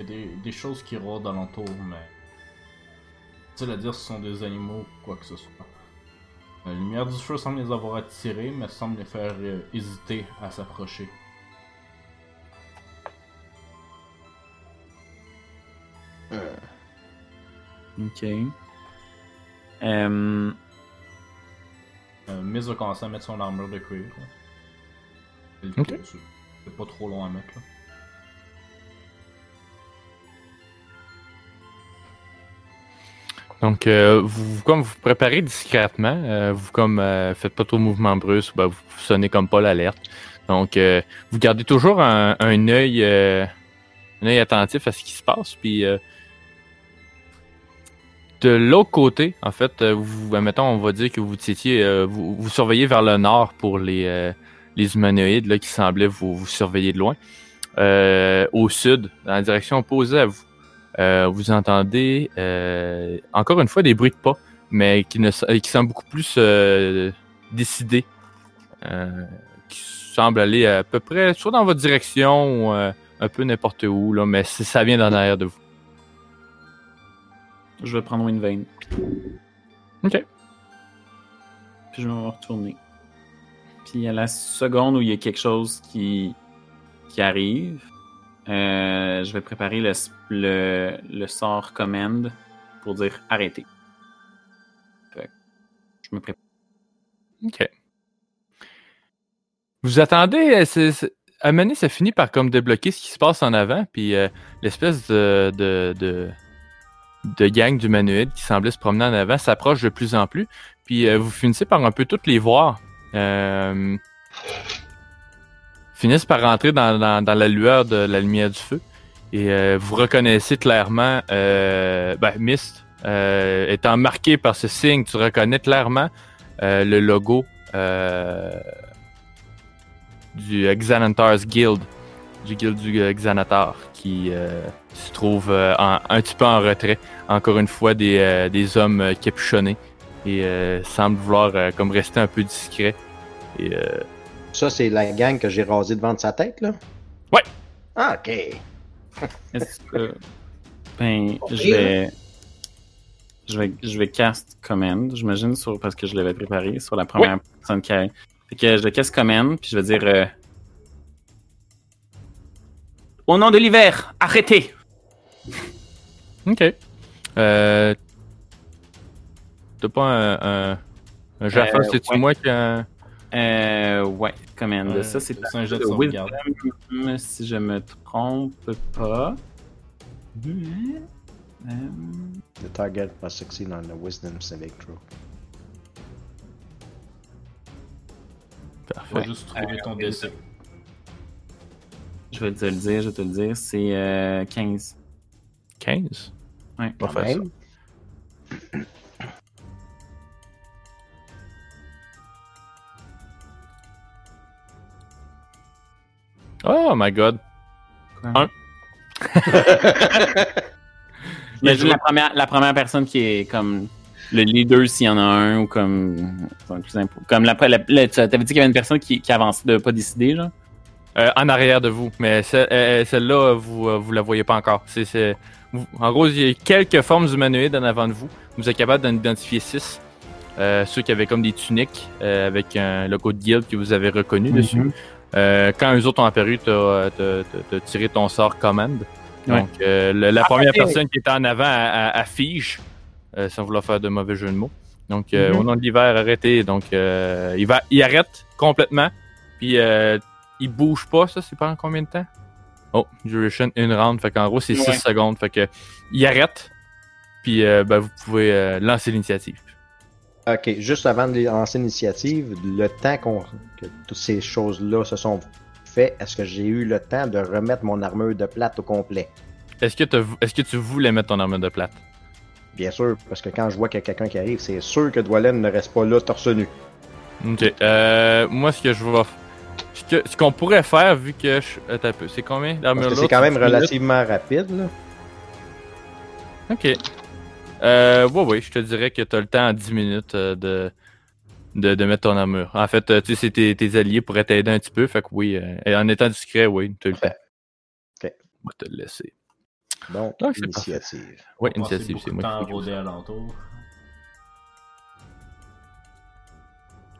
Il y a des, des choses qui rôdent alentour, mais... Difficile à dire si ce sont des animaux ou quoi que ce soit. La lumière du feu semble les avoir attirés, mais semble les faire euh, hésiter à s'approcher. Ok. Um, Euh, Mist va commencer à mettre son armure de cuir. Ok. Dessus. C'est pas trop long à mettre là. Donc, euh, vous comme vous, vous préparez discrètement, euh, vous comme euh, faites pas trop de mouvements brusques, ben, vous sonnez comme pas l'alerte. Donc, euh, vous gardez toujours un, un œil, euh, un œil attentif à ce qui se passe. Puis, euh, de l'autre côté, en fait, vous, admettons, on va dire que vous étiez, euh, vous, vous surveillez vers le nord pour les, euh, les humanoïdes là qui semblaient vous, vous surveiller de loin. Euh, au sud, dans la direction opposée à vous. Euh, vous entendez euh, encore une fois des bruits de pas, mais qui ne qui semblent beaucoup plus euh, décidés, euh, qui semblent aller à peu près soit dans votre direction ou euh, un peu n'importe où là, mais ça vient d'en arrière de vous. Je vais prendre Windvane. Ok. Puis je vais me retourner. Puis à la seconde où il y a quelque chose qui qui arrive. Euh, je vais préparer le, le, le sort command pour dire arrêter. Fait que je me prépare. Ok. Vous attendez, c'est, c'est, à mener, ça finit par comme débloquer ce qui se passe en avant, puis euh, l'espèce de, de, de, de gang d'humanoïdes qui semblait se promener en avant s'approche de plus en plus, puis euh, vous finissez par un peu toutes les voir. Euh... finissent par rentrer dans, dans, dans la lueur de la lumière du feu. Et euh, vous reconnaissez clairement... Euh, ben, Mist, euh, étant marqué par ce signe, tu reconnais clairement euh, le logo euh, du Xanathar's Guild, du Guild du euh, Xanathar, qui euh, se trouve euh, en, un petit peu en retrait. Encore une fois, des, euh, des hommes euh, capuchonnés et euh, semblent vouloir euh, comme rester un peu discret. Et... Euh, ça, c'est la gang que j'ai rasée devant de sa tête, là? Ouais! Ah, ok! Est-ce que... Ben, okay. je vais... Je vais je vais cast command, j'imagine, sur... parce que je l'avais préparé sur la première oui. personne qui arrive. Fait que je vais cast command, puis je vais dire... Euh... Au nom de l'hiver, arrêtez! Ok. Euh... T'as pas un... un... un jeu à faire, c'est-tu ouais. moi qui a... Euh, ouais, command. Euh, ça, c'est un jeu de sauvegarde. Wisdom, si je me trompe pas. Um... The target must succeed on the wisdom saving throw. Parfait. Ouais. Faut juste trouver euh, ton D C. Je vais te le dire, je vais te le dire. C'est euh, quinze. quinze? Ouais, on va faire ça. Oh my god. Quoi? Un. Mais je la première, la première personne qui est comme le leader s'il y en a un ou comme... Comme la, la, la, tu avais dit qu'il y avait une personne qui, qui avançait de pas décider, genre? Euh, en arrière de vous, mais celle, euh, celle-là, vous euh, vous la voyez pas encore. C'est, c'est, vous, en gros, il y a quelques formes humanoïdes en avant de vous. Vous êtes capable d'en identifier six. Euh, ceux qui avaient comme des tuniques euh, avec un logo de guild que vous avez reconnu mm-hmm. dessus. Euh, quand eux autres ont apparu, t'as, t'as, t'as tiré ton sort command. Donc, ouais. euh, la, la première Arrêtez. personne qui était en avant à, à, à fige, euh, sans vouloir faire de mauvais jeu de mots. Donc, euh, mm-hmm. au nom de l'hiver, arrêtez. Donc, euh, il, va, il arrête complètement, puis euh, il bouge pas. Ça, c'est pendant combien de temps? Oh, duration, une round. Fait qu'en gros, c'est six ouais. secondes. Fait que, il arrête, puis euh, ben, vous pouvez euh, lancer l'initiative. Ok, juste avant de lancer l'initiative, le temps qu'on, que toutes ces choses-là se sont faites, est-ce que j'ai eu le temps de remettre mon armure de plate au complet? Est-ce que, est-ce que tu voulais mettre ton armure de plate? Bien sûr, parce que quand je vois qu'il y a quelqu'un qui arrive, c'est sûr que Dwalen ne reste pas là torse nu. Ok, euh, moi ce que je vais... Ce, que, ce qu'on pourrait faire, vu que je... Attends un peu, c'est combien l'armure? Parce que c'est quand même relativement rapide, là. Ok. Euh, ouais, ouais, je te dirais que t'as le temps en dix minutes euh, de, de, de mettre ton armure. En fait, euh, tu sais, c'est tes, tes alliés pourraient t'aider un petit peu, fait que oui, euh, et en étant discret, oui, t'as le temps. Ok. On va te le laisser. Donc, Donc initiative. Oui, initiative, c'est moi qui fais ça.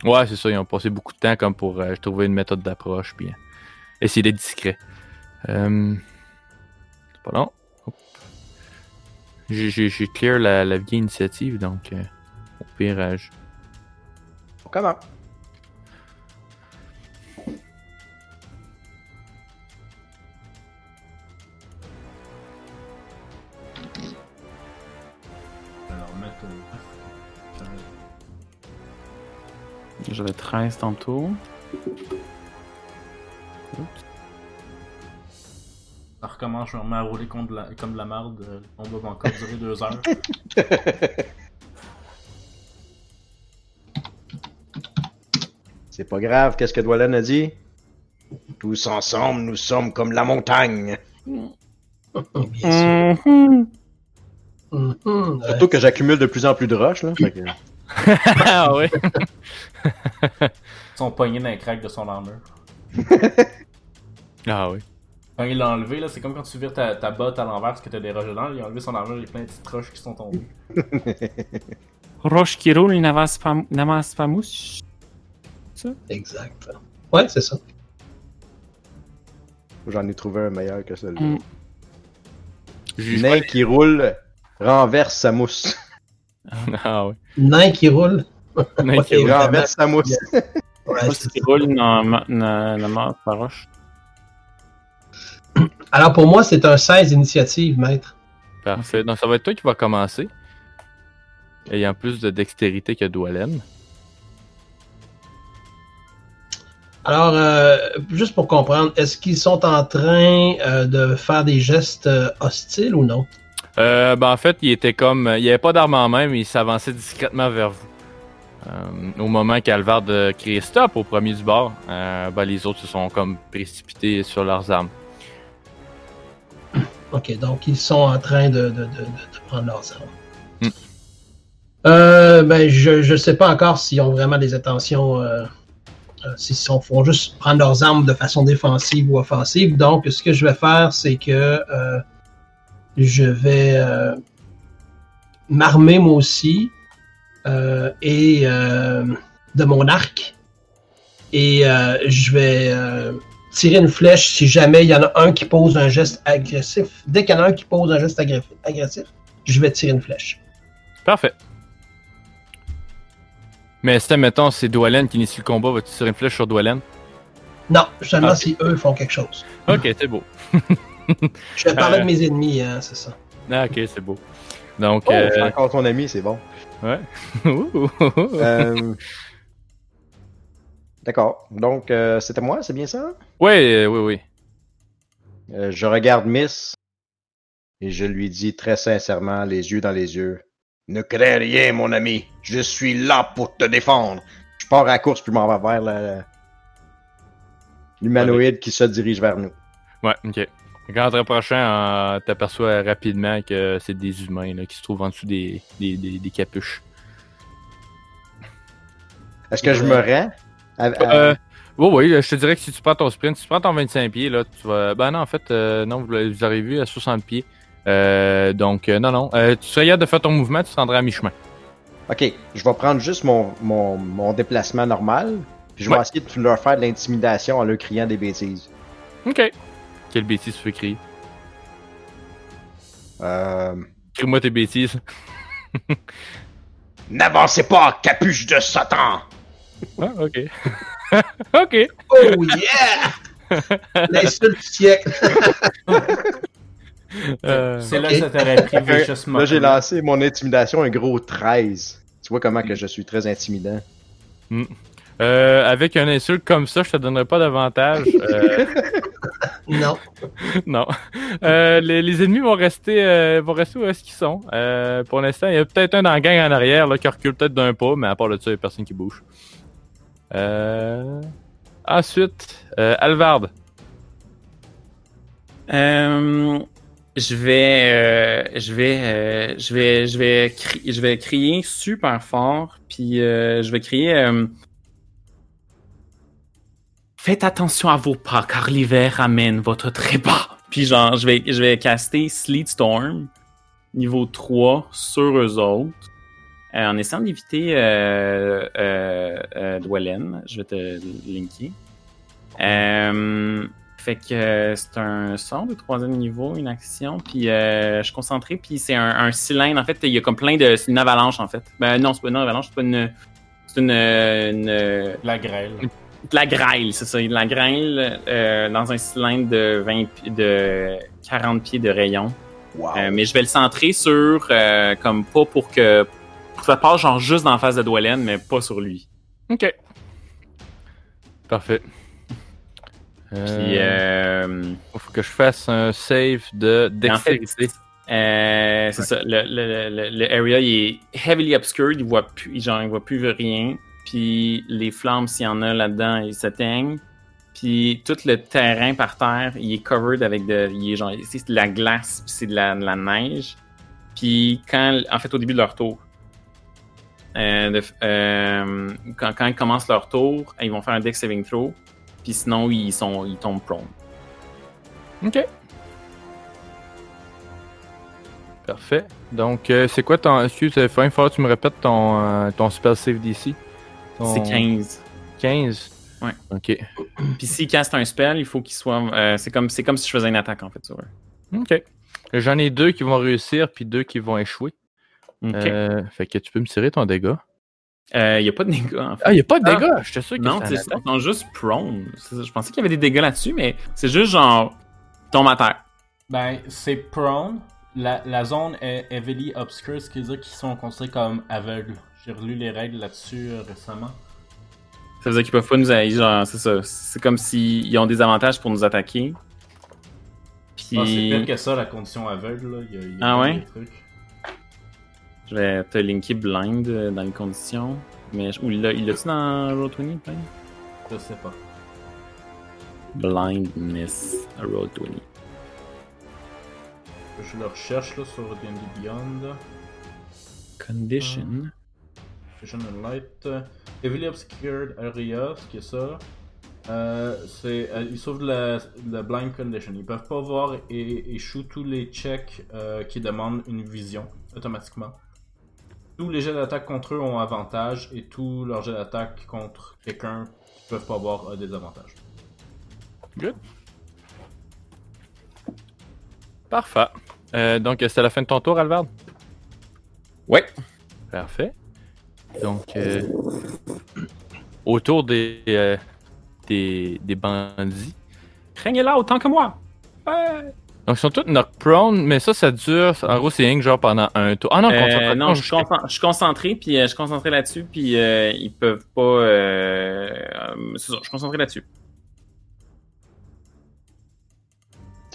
Ouais, c'est ça, ils ont passé beaucoup de temps comme pour euh, trouver une méthode d'approche, puis euh, essayer d'être discret. Euh... C'est pas long. J'ai, j'ai, j'ai clear la, la vieille initiative, donc euh, au pire, euh, je... commun. J'avais treize tantôt. Oups. Ça recommence, je me remets à rouler contre la, comme de la marde. Le combat va encore durer deux heures. C'est pas grave, qu'est-ce que Dwalen a dit? Tous ensemble, nous sommes comme la montagne. Mm-hmm. Mm-hmm. Surtout ouais. que j'accumule de plus en plus de roches, là. Fait que... ah oui! Ils sont pognés dans les cracks de son armure. Ah oui. Quand il l'a enlevé, là, c'est comme quand tu vires ta, ta botte à l'envers parce que t'as des roches dedans. Il a enlevé son armure, il y a plein de petites roches qui sont tombées. Roche qui roule, il n'avance pas, n'avance pas mousse. Ça? Exact. Ouais, c'est ça. J'en ai trouvé un meilleur que celui-là. Mm. Nain qui roule renverse sa mousse. Ah oui. Nain qui roule. Nain qui roule renverse sa mousse. Ouais, c'est qui roule dans la mort par roche. Alors pour moi, c'est un seize initiative, maître. Parfait. Donc ça va être toi qui va commencer. Ayant plus de dextérité que Dwalen. Alors, euh, juste pour comprendre, est-ce qu'ils sont en train euh, de faire des gestes euh, hostiles ou non? Euh, ben en fait, il était comme... Il n'y avait pas d'arme en main, mais il s'avançait discrètement vers vous. Euh, au moment qu'Alvard criait stop au premier du bord, euh, ben, les autres se sont comme précipités sur leurs armes. Ok, donc ils sont en train de, de, de, de prendre leurs armes. Mm. Euh, ben, je ne sais pas encore s'ils ont vraiment des intentions... Euh... S'ils font juste prendre leurs armes de façon défensive ou offensive. Donc, ce que je vais faire, c'est que euh, je vais euh, m'armer moi aussi euh, et euh, de mon arc. Et euh, je vais euh, tirer une flèche si jamais il y en a un qui pose un geste agressif. Dès qu'il y en a un qui pose un geste agressif, je vais tirer une flèche. Parfait. Mais si, mettons, c'est Dwalen qui initie le combat, vas-tu tirer une flèche sur Dwalen? Non, seulement okay. si eux font quelque chose. Ok, c'est beau. Je parlais euh... de mes ennemis, hein, c'est ça. Ah, ok, c'est beau. Donc, oh, euh... c'est encore ton ami, c'est bon. Ouais. euh... D'accord. Donc, euh, c'était moi, c'est bien ça? Oui, euh, oui, oui. Euh, je regarde Miss et je lui dis très sincèrement, les yeux dans les yeux. Ne crains rien, mon ami. Je suis là pour te défendre. Je pars à la course puis m'en vais vers la... l'humanoïde okay. qui se dirige vers nous. Ouais, ok. Quand tu approches, euh, t'aperçois rapidement que c'est des humains là, qui se trouvent en dessous des, des, des, des capuches. Est-ce que je me rends? À, à... Euh, oui, oui. Je te dirais que si tu prends ton sprint, si tu prends ton vingt-cinq pieds, là, tu vas... Ben non, en fait, euh, non, vous, vous avez vu à soixante pieds. Euh, donc, euh, non, non. Euh, tu serais capable de faire ton mouvement, tu te rendras à mi-chemin. Ok, je vais prendre juste mon, mon, mon déplacement normal, puis je vais ouais. essayer de leur faire de l'intimidation en leur criant des bêtises. Ok. Quelle bêtise tu veux crier? Euh... Crie-moi tes bêtises. N'avancez pas, capuche de Satan! Ah, ok. Ok. Oh yeah! L'insulte du siècle! Euh... C'est là que ça t'aurait pris vicieusement. Là, j'ai lancé mon intimidation un gros treize. Tu vois comment que je suis très intimidant. Mm. Euh, avec un insulte comme ça, je te donnerais pas d'avantage. Euh... non. Non. Euh, les, les ennemis vont rester, euh, vont rester où est-ce qu'ils sont. Euh, pour l'instant, il y a peut-être un dans la gang en arrière là, qui recule peut-être d'un pas, mais à part de ça, il n'y a personne qui bouge. Euh... Ensuite, euh, Alvard. Euh... Je vais, euh, je vais, euh, je vais, je vais, cri- je vais crier super fort, puis euh, je vais crier. Euh, Faites attention à vos pas, car l'hiver amène votre trépas. Puis genre, je vais, je vais caster Sleet Storm niveau trois sur eux autres, euh, en essayant d'éviter euh, euh, euh, Dwalen. Je vais te linker. Euh... Fait que c'est un sort de troisième niveau, une action, puis euh, je suis concentré, puis c'est un, un cylindre. En fait, il y a comme plein de... C'est une avalanche, en fait. Ben non, c'est pas une avalanche, c'est pas une... C'est une, une... La grêle. De la grêle, c'est ça. De la grêle euh, dans un cylindre de, vingt, de quarante pieds de rayon. Wow. Euh, mais je vais le centrer sur, euh, comme pas pour que... Pour que ça passe genre juste dans la face de Dwalen, mais pas sur lui. OK. Parfait. Euh... Puis, euh... faut que je fasse un save de dextérité. Euh, c'est ouais. ça, le, le, le, le area il est heavily obscured, il voit plus, genre, il voit plus rien, puis les flammes, s'il y en a là-dedans, ils s'éteignent, puis tout le terrain par terre, il est covered avec de, il est genre, c'est de la glace, puis c'est de la, de la neige, puis quand, en fait, au début de leur tour, euh, de, euh, quand, quand ils commencent leur tour, ils vont faire un dex saving throw, puis sinon, ils, sont, ils tombent prone. OK. Parfait. Donc, euh, c'est quoi ton... Excuse, il faudrait que tu me répètes ton, euh, ton spell save d'ici. Ton... C'est quinze. quinze? Ouais. OK. Puis s'il casse un spell, il faut qu'il soit... Euh, c'est, comme, c'est comme si je faisais une attaque, en fait, sur eux. OK. J'en ai deux qui vont réussir, puis deux qui vont échouer. OK. Euh, fait que tu peux me tirer ton dégât. Il euh, n'y a pas de dégâts, en fait. Ah, il n'y a pas de dégâts? Ah. Je suis sûr que non, c'est ça. Ils sont juste prone. Je pensais qu'il y avait des dégâts là-dessus, mais c'est juste genre... Tombe à terre. Ben, c'est prone... La, la zone est heavily obscure, ce qui veut dire qu'ils sont considérés comme aveugles. J'ai relu les règles là-dessus euh, récemment. Ça veut dire qu'ils peuvent pas nous aider, genre, c'est ça. C'est comme s'ils ont des avantages pour nous attaquer. Puis... Ah, c'est pire que ça, la condition aveugle, là. Il y a, il y a ah ouais? Trucs. Je vais te linker blind euh, dans les conditions. Mais je... Ou il l'a-tu dans Roll vingt, peut-être? Je sais pas. Blindness à Roll vingt. Je le recherche là sur D and D Beyond. Condition. Hum. Condition and Light. Heavily Obscured Area, ce qui est ça. Euh, c'est, euh, ils souffrent de la, de la Blind Condition. Ils peuvent pas voir et échouent tous les checks euh, qui demandent une vision automatiquement. Tous les jets d'attaque contre eux ont avantage et tous leurs jets d'attaque contre quelqu'un qui peuvent pas voir euh, des avantages. Good. Parfait. Euh, donc, c'est la fin de ton tour, Alvard? Oui. Parfait. Donc, euh, autour des, euh, des des bandits. Craignez-la autant que moi. Ouais. Donc, ils sont tous knock-prone, mais ça, ça dure. En gros, c'est un genre pendant un tour. Ah non, euh, non je, je, concent... je suis concentré, puis euh, je suis concentré là-dessus, puis euh, ils peuvent pas. Euh... C'est ça, je suis concentré là-dessus.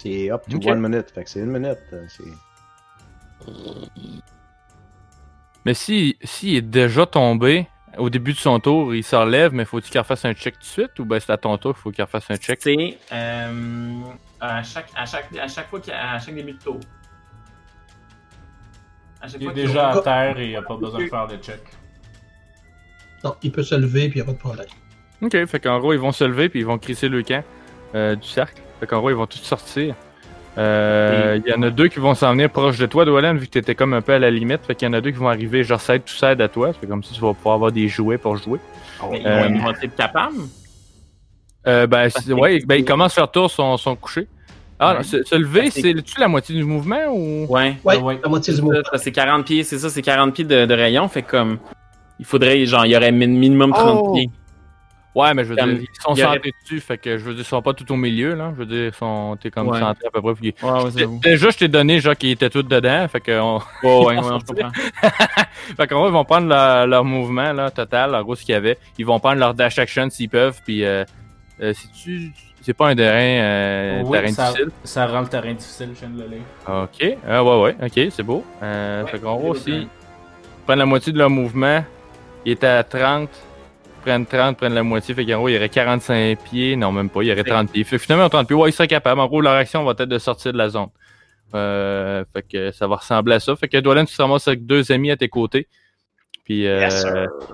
C'est up to okay. one minute, fait que c'est une minute. C'est... Mais s'il si, si est déjà tombé, au début de son tour, il s'en lève, mais faut-il qu'il refasse un check tout de suite, ou ben c'est à ton tour qu'il faut qu'il refasse un check? C'est euh, à, chaque, à, chaque, à chaque fois, à chaque début de tour. À chaque il fois est déjà à terre et il n'a pas besoin de faire de check. Non, il peut se lever puis il n'y a pas de problème. Ok, fait qu'en gros, ils vont se lever puis ils vont crisser le camp euh, du cercle. Fait qu'en gros, ils vont tous sortir. Euh, il y en a deux qui vont s'en venir proche de toi, Dwalen, vu que t'étais comme un peu à la limite. Fait qu'il y en a deux qui vont arriver, genre, side to side à toi. Fait comme ça, tu vas pouvoir avoir des jouets pour jouer. Oh, euh, euh, ils vont être capables? Euh, ben, ouais, ben, ils commencent leur tour, sont, sont couchés. Ah, ouais. se, se lever, c'est... c'est-tu la moitié du mouvement ou. Ouais, ouais, ouais. La moitié du mouvement. Ça, c'est quarante pieds, c'est ça, c'est quarante pieds de, de rayon. Fait comme. Il faudrait, genre, il y aurait minimum trente oh. pieds. Ouais, mais je veux comme, dire, ils sont centrés aurait... dessus, fait que je veux dire, ils sont pas tout au milieu, là. Je veux dire, ils sont, t'es comme ouais. centrés à peu près. Puis... Ouais, ouais, c'est bon. Déjà, je t'ai donné, genre, qu'ils étaient tous dedans, fait que on... oh, ouais, ouais, on comprend. Fait qu'en gros, ils vont prendre leur, leur mouvement, là, total, en gros, ce qu'il y avait. Ils vont prendre leur dash action s'ils peuvent, puis euh, euh, c'est-tu... C'est pas un terrain, euh, oui, terrain ça, difficile. Ça rend le terrain difficile, je viens de le lire. OK, euh, ouais, ouais, OK, c'est beau. Euh, ouais, fait qu'en gros, si ils prennent la moitié de leur mouvement, ils étaient à trente... prennent trente, prennent la moitié, fait qu'en gros, il y aurait quarante-cinq pieds, non, même pas, il y aurait trente pieds. Fait que finalement, trente pieds, ouais, ils seraient capables. En gros, leur action va être de sortir de la zone. Euh, fait que ça va ressembler à ça. Fait que Dwalen, tu te ramasses avec deux amis à tes côtés. Puis euh, yes,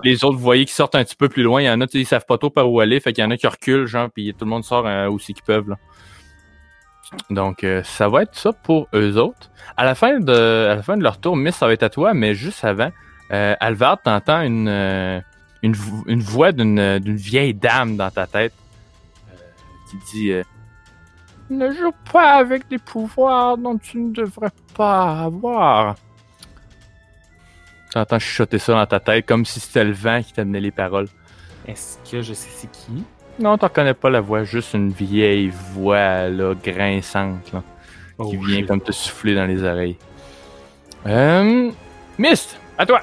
les autres, vous voyez qu'ils sortent un petit peu plus loin. Il y en a, tu sais, ils savent pas trop par où aller, fait qu'il y en a qui reculent, genre, puis tout le monde sort euh, aussi qu'ils peuvent, là. Donc, euh, ça va être ça pour eux autres. À la fin de, à la fin de leur tour, Miss, ça va être à toi, mais juste avant, euh, Alvard, t'entends une... Euh, Une, une voix d'une, d'une vieille dame dans ta tête euh, qui dit euh, « Ne joue pas avec des pouvoirs dont tu ne devrais pas avoir. » T'entends chuchoter ça dans ta tête comme si c'était le vent qui t'amenait les paroles. Est-ce que je sais c'est qui? Non, t'en reconnais pas la voix, juste une vieille voix là, grinçante là, oh, qui vient comme te souffler dans les oreilles. Euh... Mist, à toi!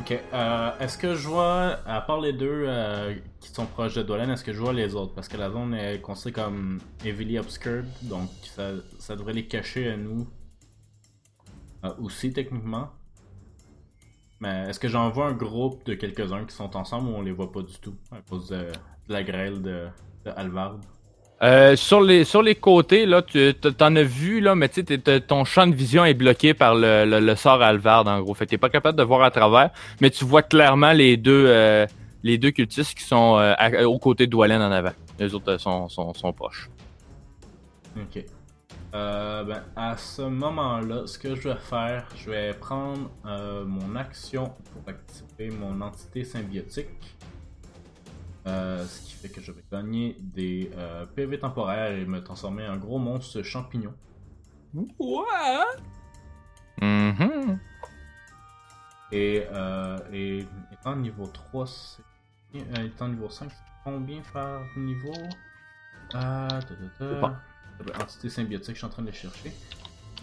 Ok, euh, est-ce que je vois, à part les deux euh, qui sont proches de Dwalen, est-ce que je vois les autres? Parce que la zone est considérée comme heavily obscured, donc ça, ça devrait les cacher à nous euh, aussi techniquement. Mais est-ce que j'en vois un groupe de quelques-uns qui sont ensemble ou on les voit pas du tout à cause de, de la grêle de, de Alvard? Euh, sur les sur les côtés là, tu t'en as vu là, mais tu sais ton champ de vision est bloqué par le, le, le sort Alvard en gros. Fait que t'es pas capable de voir à travers, mais tu vois clairement les deux euh, les deux cultistes qui sont euh, à, aux côtés de Dwalen en avant. Les autres euh, sont, sont sont proches. Ok. Euh, ben à ce moment-là, ce que je vais faire, je vais prendre euh, mon action pour activer mon entité symbiotique. Euh, ce qui fait que je vais gagner des euh, P V temporaires et me transformer en gros monstre champignon. What? Mm-hmm. Et, euh, et étant niveau trois, c'est euh, étant niveau cinq, c'est combien par niveau? Ah, ta ta ta. Entité symbiotique, je suis en train de chercher.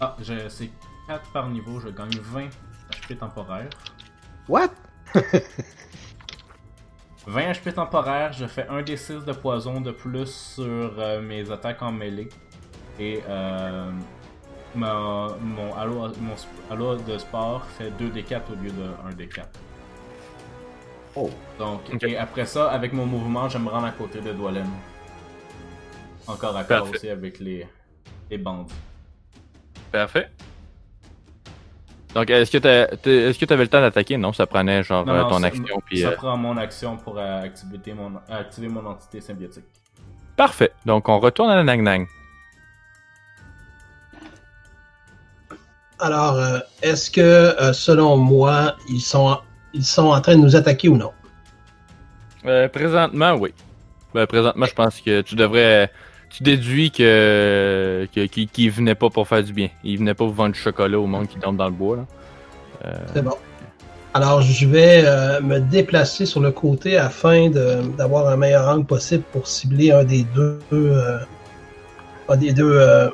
Ah, j'ai, c'est quatre par niveau, je gagne vingt H P temporaires. What? vingt H P temporaires, je fais un D six de poison de plus sur euh, mes attaques en mêlée. Et euh, ma, mon halo de sport fait deux D quatre au lieu de un D quatre. Oh. Donc, okay. Et après ça, avec mon mouvement, je me rends à côté de Dwalen. Encore à corps aussi avec les, les bandes. Parfait. Donc, est-ce que t'as, t'es, est-ce que t'avais le temps d'attaquer? Non, ça prenait genre non, non, ton ça, action. Puis, ça euh... prend mon action pour euh, activer, mon, activer mon entité symbiotique. Parfait. Donc, on retourne à la Nang Nang. Alors, euh, est-ce que, euh, selon moi, ils sont, ils sont en train de nous attaquer ou non? Euh, présentement, oui. Ben, présentement, je pense que tu devrais... Tu déduis que, que qu'ils, qu'ils venaient pas pour faire du bien. Ils venaient pas pour vendre du chocolat au monde qui dorme dans le bois. Là. Euh... C'est bon. Alors, je vais euh, me déplacer sur le côté afin de, d'avoir un meilleur angle possible pour cibler un des deux, euh, un des deux, euh,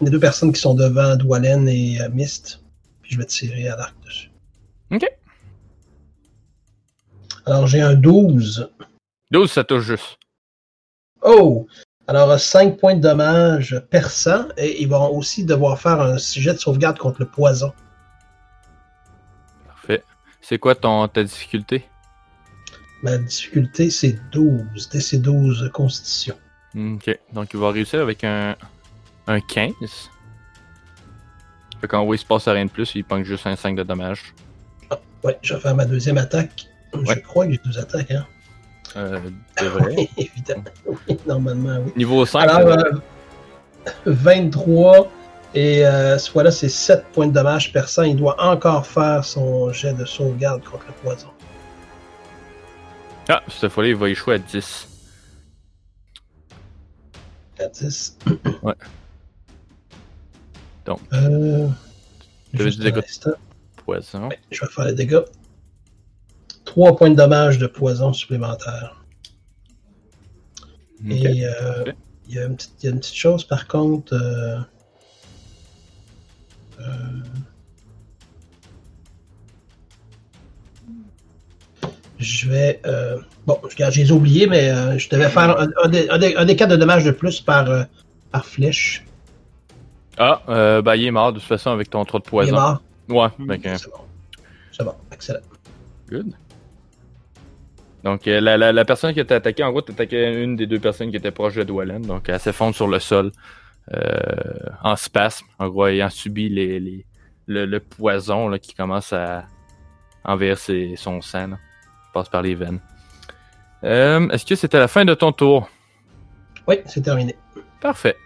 des deux personnes qui sont devant Dwalen et euh, Mist. Puis je vais tirer à l'arc dessus. Ok. Alors, j'ai un douze douze, ça touche juste. Oh! Alors, cinq points de dommage perçants, et ils vont aussi devoir faire un jet de sauvegarde contre le poison. Parfait. C'est quoi ton ta difficulté? Ma difficulté, c'est douze D C douze Constitution. Ok. Donc, il va réussir avec un, un quinze Fait qu'en haut, il se passe à rien de plus, il pogne juste un cinq de dommage. Ah, ouais, je vais faire ma deuxième attaque. Ouais. Je crois que j'ai deux attaques, hein. Euh, de vrai. Oui, évidemment. Oui, normalement, oui. Niveau cinq. Alors, euh, vingt-trois et euh, ce fois-là, c'est sept points de dommage perçant. Il doit encore faire son jet de sauvegarde contre le poison. Ah, cette fois-là, il va échouer à dix À dix Ouais. Donc. Euh. Je vais dégâts de poison. Ouais, je vais faire les dégâts. trois points de dommage de poison supplémentaires. Okay. Et euh, il y a une petite, il y a une petite chose par contre. Euh, euh, je vais. Euh, bon, je, je les ai oubliés, mais euh, je devais faire un, un, des, un, des, un des quatre de dommages de plus par, euh, par flèche. Ah, euh, bah, il est mort de toute façon avec ton trou de poison. Il est mort. Ouais, mmh, okay. C'est bon. C'est bon, excellent. Good. Donc, la, la, la personne qui t'a attaqué, en gros, t'attaquais une des deux personnes qui étaient proches de Dwalen. Donc, elle s'effondre sur le sol euh, en spasme, en gros, ayant subi les, les, le, le poison là, qui commence à envahir son sang. Là, passe par les veines. Euh, est-ce que c'était la fin de ton tour? Oui, c'est terminé. Parfait.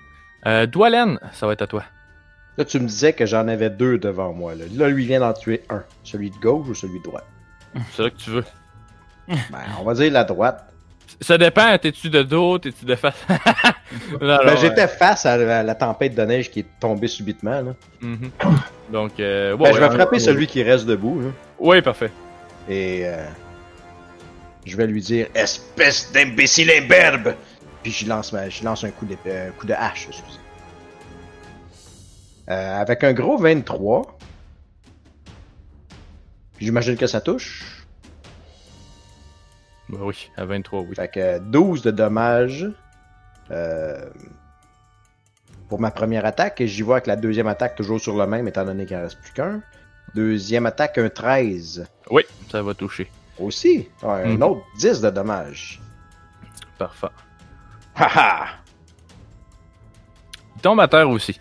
Euh, Dwalen, ça va être à toi. Là, tu me disais que j'en avais deux devant moi. Là, là lui, vient d'en tuer un. Celui de gauche ou celui de droite? C'est ça que tu veux. Ben, on va dire la droite. Ça dépend, t'es-tu de dos, t'es-tu de face? non, ben, alors, j'étais euh... face à la, la tempête de neige qui est tombée subitement. Là. Mm-hmm. Donc, euh, ouais, ben, ouais, je vais ouais, frapper ouais. celui qui reste debout. Là. Oui, parfait. Et euh, je vais lui dire « Espèce d'imbécile imberbe !» Puis je lance, ma, je lance un coup de, euh, coup de hache, excusez. Euh, avec un gros vingt-trois. Puis j'imagine que ça touche. Ben oui, à vingt-trois, oui. Fait que douze de dommages euh, pour ma première attaque. Et j'y vois que la deuxième attaque, toujours sur le même, étant donné qu'il en reste plus qu'un. Deuxième attaque, un treize. Oui, ça va toucher. Aussi, ouais, mm. un autre dix de dommages. Parfait. Haha! Il tombe à terre aussi.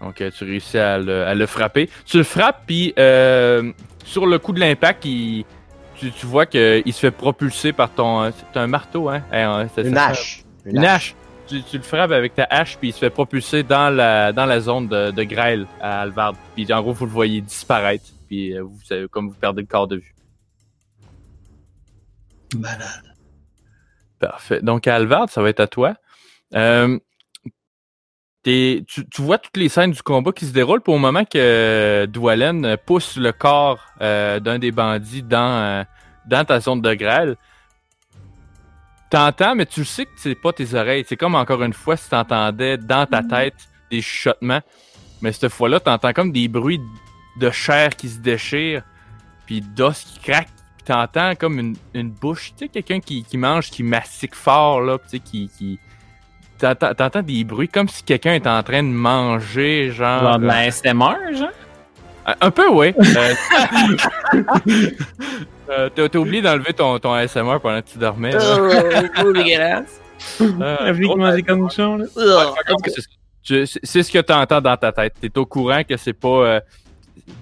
Donc tu réussis à le, à le frapper. Tu le frappes, puis euh, sur le coup de l'impact, il, tu, tu vois qu'il se fait propulser par ton... C'est un marteau, hein? C'est, Une, ça, hache. Ça, Une hache. Une hache. Tu, tu le frappes avec ta hache, puis il se fait propulser dans la, dans la zone de, de grêle à Alvard. Puis en gros, vous le voyez disparaître, puis vous savez, comme vous perdez le corps de vue. Malade. Parfait. Donc, à Alvard, ça va être à toi. Euh, t'es, tu, tu vois toutes les scènes du combat qui se déroulent pour le moment que euh, Dwalen pousse le corps euh, d'un des bandits dans, euh, dans ta zone de grêle. T'entends, mais tu sais que c'est pas tes oreilles. C'est comme, encore une fois, si t'entendais dans ta tête des chuchotements. Mais cette fois-là, t'entends comme des bruits de chair qui se déchirent, puis d'os qui craquent. T'entends comme une, une bouche, tu sais, quelqu'un qui, qui mange, qui mastique fort, là, tu sais, qui... qui... T'entends, t'entends des bruits comme si quelqu'un était en train de manger, genre... Genre de la A S M R, genre? Un, un peu, oui. euh, t'as, t'as oublié d'enlever ton, ton A S M R pendant que tu dormais. Oh, dégueulasse. T'as oublié de manger comme cochon, là. C'est ce que t'entends dans ta tête. T'es au courant que c'est pas... Euh...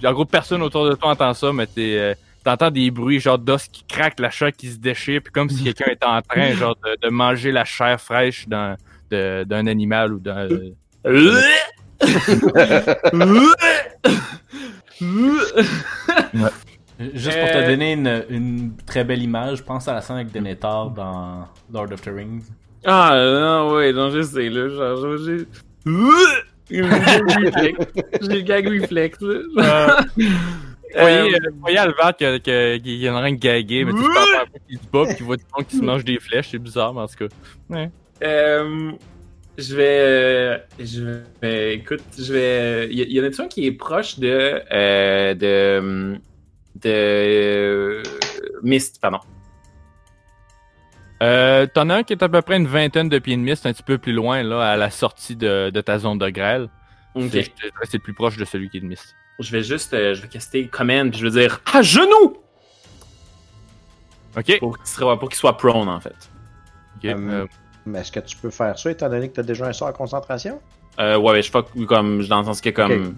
En gros, personne autour de toi entend ça, mais t'es... Euh... T'entends des bruits genre d'os qui craquent, la chair qui se déchire, puis comme si quelqu'un était en train genre de, de manger la chair fraîche d'un, de, d'un animal ou d'un... Juste pour te donner une, une très belle image, pense à la scène avec Xanathar dans Lord of the Rings. Ah non, ouais, donc je sais, là, genre, j'ai... j'ai le gag reflex, là. Vous voyez, euh, voyez Alvard qu'il y a une reine gaguée, mais tu parles pas qu'il se bat, qu'il voit du monde qui se mange des flèches, c'est bizarre, mais en tout cas. Ouais. Euh, je vais. Je vais. Écoute, je vais. Il y, y en a-tu un qui est proche de. Euh, de. de. Mist, pardon. Euh, t'en as un qui est à peu près une vingtaine de pieds de Mist, un petit peu plus loin, là, à la sortie de, de ta zone de grêle. Okay. C'est, c'est le plus proche de celui qui est de Mist. Je vais juste, euh, je vais caster command, puis je vais dire à genoux! Ok. Pour qu'il soit, pour qu'il soit prone, en fait. Okay. Um, euh... Mais est-ce que tu peux faire ça, étant donné que tu as déjà un sort à concentration? Euh, ouais, mais je fuck, comme, dans le sens que, comme, okay.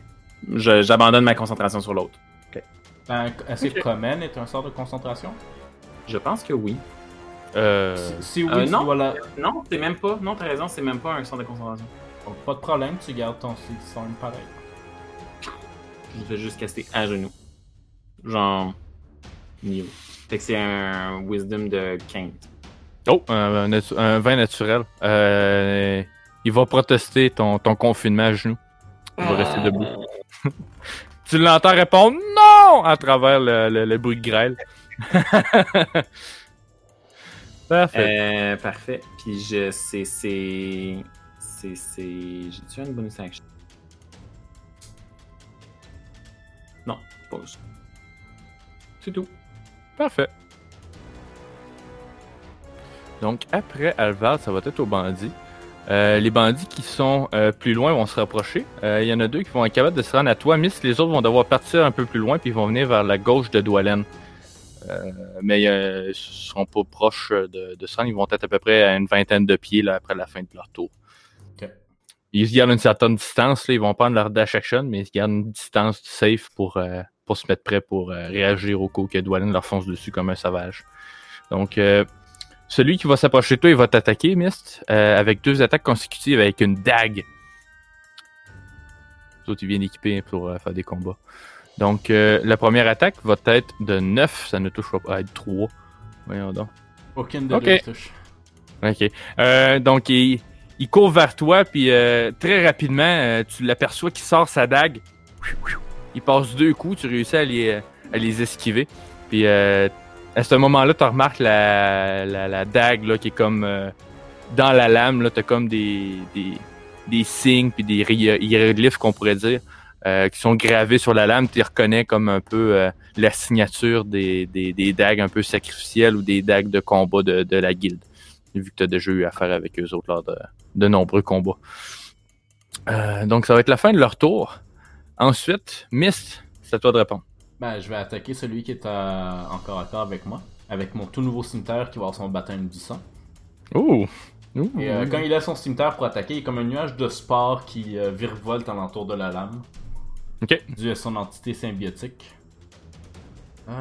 je, j'abandonne ma concentration sur l'autre. Ok. Ben, est-ce que okay. command est un sort de concentration? Je pense que oui. Euh. Si, si oui, euh, non, voilà. Non, c'est même pas. Non, t'as raison, c'est même pas un sort de concentration. Donc, pas de problème, tu gardes ton sort pareil. Je vais juste caster à genoux. Genre... Niveau. Fait que c'est un wisdom de quinze. Oh! Un, natu- un vingt naturel. Euh, il va protester ton, ton confinement à genoux. Il va rester debout. Tu l'entends répondre « Non !» à travers le, le, le bruit de grêle. Parfait. Euh, parfait. Puis je... C'est... C'est... c'est, c'est... J'ai-tu une bonus action? Non, je pose. C'est tout. Parfait. Donc, après Alvard, ça va être aux bandits. Euh, les bandits qui sont euh, plus loin vont se rapprocher. Il euh, y en a deux qui vont être capables de se rendre à toi, Miss. Les autres vont devoir partir un peu plus loin, puis ils vont venir vers la gauche de Dwalen. Euh, mais euh, ils ne seront pas proches de, de se rendre. Ils vont être à peu près à une vingtaine de pieds là, après la fin de leur tour. Ils gardent une certaine distance, là, ils vont prendre leur dash action, mais ils gardent une distance safe pour, euh, pour se mettre prêt pour euh, réagir au coup que Dwalen leur fonce dessus comme un sauvage. Donc, euh, celui qui va s'approcher de toi, il va t'attaquer, Mist, euh, avec deux attaques consécutives avec une dague. Les autres, ils viennent équiper pour euh, faire des combats. Donc, euh, la première attaque va être de neuf, ça ne touchera pas à être trois. Voyons donc. Aucune de okay. deux touche. Ok. Euh, donc, il... Il court vers toi, puis euh, très rapidement, euh, tu l'aperçois qu'il sort sa dague. Il passe deux coups, tu réussis à les, à les esquiver. Puis euh, à ce moment-là, tu remarques la, la, la dague là, qui est comme euh, dans la lame. Tu as comme des, des, des signes puis des hiéroglyphes qu'on pourrait dire euh, qui sont gravés sur la lame. Tu reconnais comme un peu euh, la signature des, des, des dagues un peu sacrificielles ou des dagues de combat de, de la guilde. Vu que tu as déjà eu affaire avec eux autres lors de, de nombreux combats. Euh, donc, ça va être la fin de leur tour. Ensuite, Mist, c'est à toi de répondre. Ben, je vais attaquer celui qui est à... encore à corps avec moi, avec mon tout nouveau cimetière qui va avoir son baptême du sang. Oh! Et euh, quand il lève son cimetière pour attaquer, il est comme un nuage de spores qui euh, virevolte alentour de la lame. Ok. Dû à son entité symbiotique. Euh...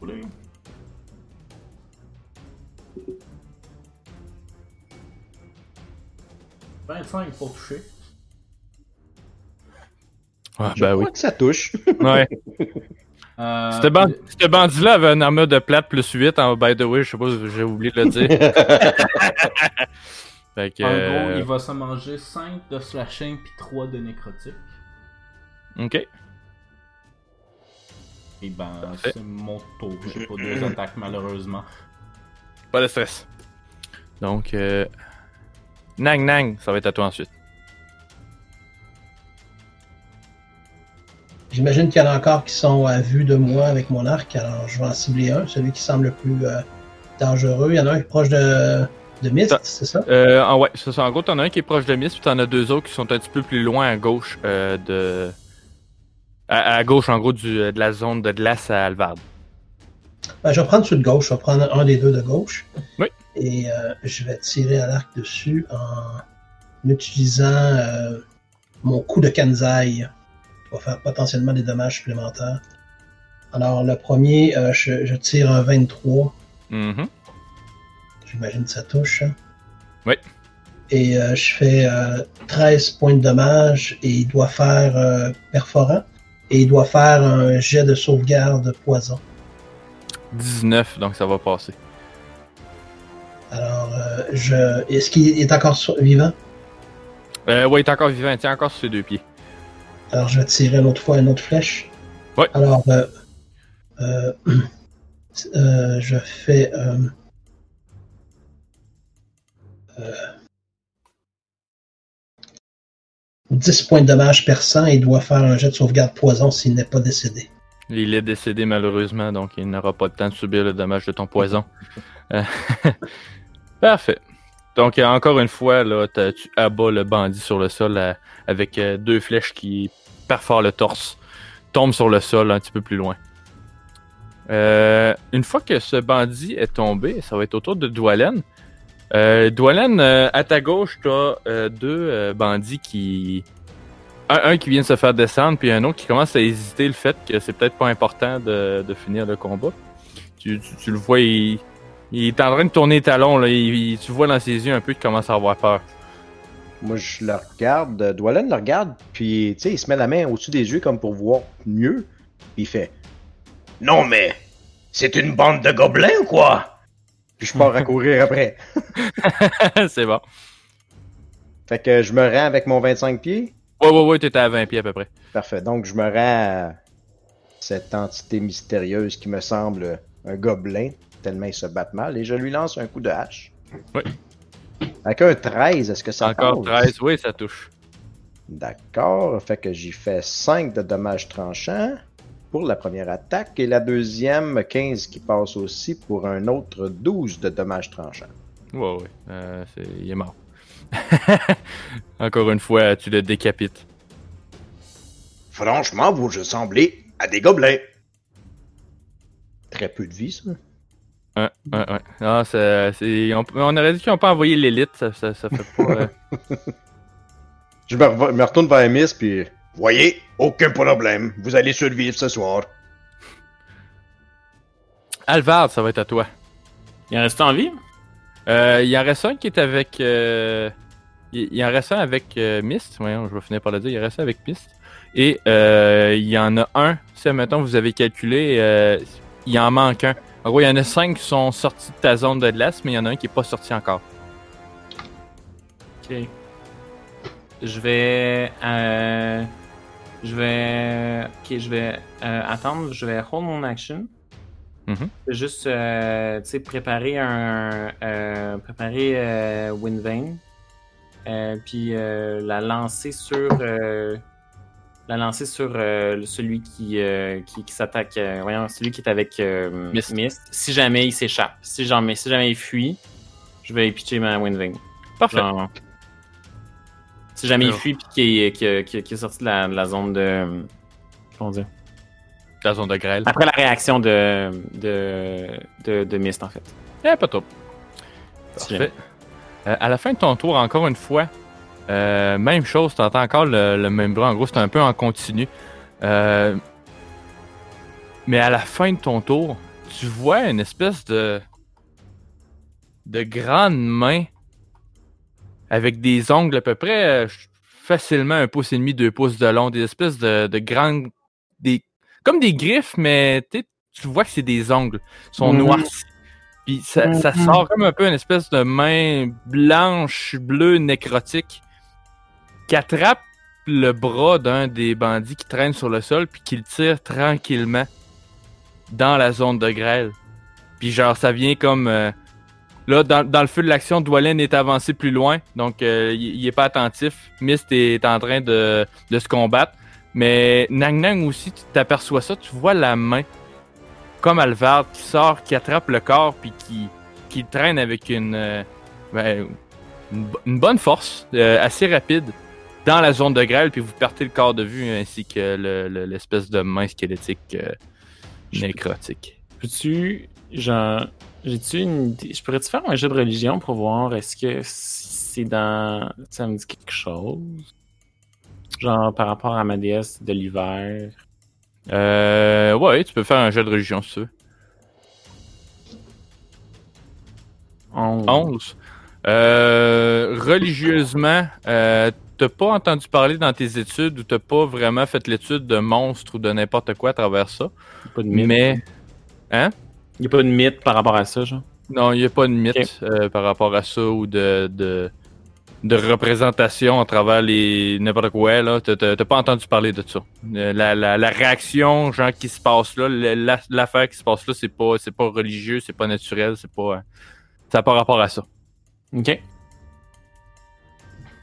Oulé. vingt-cinq pour toucher. Ah, je ben crois oui. que ça touche. Ouais. euh, ce ban- euh... bandit-là avait une armure de plate plus huit en by the way, je sais pas si j'ai oublié de le dire. Fait que, en euh... gros, il va se manger cinq de slashing puis trois de nécrotique. Ok. Et ben, parfait. C'est mon tour. J'ai pas deux attaques malheureusement. Pas de stress. Donc, euh... Nang Nang, ça va être à toi ensuite. J'imagine qu'il y en a encore qui sont à vue de moi avec mon arc, alors je vais en cibler un, celui qui semble le plus euh, dangereux. Il y en a un qui est proche de, de Mist, ça, c'est ça? Euh, en, ouais, c'est ça. En gros, t'en as un qui est proche de Mist, puis t'en as deux autres qui sont un petit peu plus loin à gauche euh, de. À, à gauche, en gros, du, de la zone de glace à Alvard. Ben, je vais prendre celui de gauche, je vais prendre un des deux de gauche. Oui. Et euh, je vais tirer à l'arc dessus en utilisant euh, mon coup de Kanzai. Va faire potentiellement des dommages supplémentaires. Alors, le premier, euh, je, je tire un vingt-trois. Mm-hmm. J'imagine que ça touche. Hein? Oui. Et euh, je fais euh, treize points de dommage et il doit faire euh, perforant. Et il doit faire un jet de sauvegarde poison. dix-neuf, donc ça va passer. Alors, euh, je... est-ce qu'il est encore sur... vivant? Euh, oui, il est encore vivant. Il tient encore sur ses deux pieds. Alors, je vais tirer une autre fois une autre flèche. Oui. Alors, euh, euh, euh, je fais... Euh, euh, dix points de dommage perçant et il doit faire un jet de sauvegarde poison s'il n'est pas décédé. Il est décédé malheureusement, donc il n'aura pas le temps de subir le dommage de ton poison. Euh, Parfait. Donc, encore une fois, là, tu abats le bandit sur le sol là, avec euh, deux flèches qui perforent le torse, tombent sur le sol un petit peu plus loin. Euh, une fois que ce bandit est tombé, ça va être autour de Dwalen. Euh, Dwalen, euh, à ta gauche, tu as euh, deux euh, bandits qui... Un, un qui vient de se faire descendre, puis un autre qui commence à hésiter le fait que c'est peut-être pas important de, de finir le combat. Tu, tu, tu le vois, il... Il est en train de tourner les talons, là. Il, il, tu vois dans ses yeux un peu qu'il commence à avoir peur. Moi, je le regarde. Dwalen le regarde, puis tu sais, il se met la main au-dessus des yeux comme pour voir mieux. Puis il fait « Non, mais c'est une bande de gobelins ou quoi? » Puis je pars à courir après. C'est bon. Fait que je me rends avec mon vingt-cinq pieds? Ouais, ouais, ouais, t'étais à vingt pieds à peu près. Parfait. Donc, je me rends à cette entité mystérieuse qui me semble un gobelin. Tellement ils se battent mal, et je lui lance un coup de hache. Oui. Avec un treize, est-ce que ça encore passe? treize, oui, ça touche. D'accord, fait que j'y fais cinq de dommages tranchants pour la première attaque, et la deuxième, quinze, qui passe aussi pour un autre douze de dommages tranchants. Ouais, oui, euh, c'est... il est mort. Encore une fois, tu le décapites. Franchement, vous ressemblez à des gobelins. Très peu de vie, ça. Ouais, ouais, ouais. Non, c'est, c'est, on, on aurait dit qu'ils n'ont pas envoyé l'élite, ça, ça, ça fait pas. Euh... Je me, re- me retourne vers Miss, puis. Voyez, aucun problème, vous allez survivre ce soir. Alvard, ça va être à toi. Il en reste en vie? Euh, il en reste un qui est avec. Euh... Il, il en reste un avec euh, Mist, voyons, je vais finir par le dire, il en reste un avec Mist. Et euh, il y en a un, si maintenant vous avez calculé, euh, il en manque un. En gros, il y en a cinq qui sont sortis de ta zone de glace, mais il y en a un qui n'est pas sorti encore. Ok. je vais... Euh, je vais... Ok, je vais euh, attendre. Je vais hold mon action. Mm-hmm. Je vais juste euh, tu sais, préparer un... Euh, préparer euh, Windvane. Euh, puis euh, la lancer sur... Euh, la lancer sur euh, celui qui, euh, qui, qui s'attaque... Euh, voyons, celui qui est avec euh, Mist. Mist. Si jamais il s'échappe. Si jamais, si jamais il fuit, je vais pitcher ma Windvane. Parfait. Genre, si jamais il fuit et qu'il est sorti de la, de la zone de... Comment dire? De la zone de grêle. Après la réaction de, de, de, de Mist, en fait. Eh, pas top. Parfait. Euh, à la fin de ton tour, encore une fois, euh, même chose, tu entends encore le, le même bruit. En gros, c'est un peu en continu. Euh, mais à la fin de ton tour, tu vois une espèce de... de grande main avec des ongles à peu près euh, facilement un pouce et demi, deux pouces de long, des espèces de, de grandes... des comme des griffes, mais tu vois que c'est des ongles. Ils sont mm-hmm. noircis. Puis ça, mm-hmm. ça sort comme un peu une espèce de main blanche, bleue, nécrotique qui attrape le bras d'un des bandits qui traîne sur le sol puis qui le tire tranquillement dans la zone de grêle. Puis genre, ça vient comme... Euh, Là, dans, dans le feu de l'action, Dwalen est avancé plus loin, donc euh, il, il est pas attentif. Mist est en train de, de se combattre. Mais Nang Nang aussi, tu t'aperçois ça, tu vois la main, comme Alvard, qui sort, qui attrape le corps, puis qui, qui traîne avec une, euh, ben, une, une bonne force, euh, assez rapide, dans la zone de grêle, puis vous perdez le corps de vue, ainsi que le, le, l'espèce de main squelettique euh, nécrotique. Peux-tu, genre... J'ai-tu une idée? Je pourrais-tu faire un jeu de religion pour voir est-ce que c'est dans... Ça me dit quelque chose? Genre par rapport à ma déesse de l'hiver? Euh... Ouais, tu peux faire un jeu de religion, si tu veux. onze Euh... Religieusement, euh, t'as pas entendu parler dans tes études ou t'as pas vraiment fait l'étude de monstres ou de n'importe quoi à travers ça. Pas de mythe. Mais... Hein? Il n'y a pas de mythe par rapport à ça, genre? Non, il n'y a pas de mythe okay. euh, par rapport à ça ou de, de, de représentation à travers les n'importe quoi, là. T'as, t'as pas entendu parler de ça. Euh, la, la, la réaction, genre, qui se passe là, la, l'affaire qui se passe là, c'est pas, c'est pas religieux, c'est pas naturel, c'est pas... Euh, ça n'a pas rapport à ça. OK.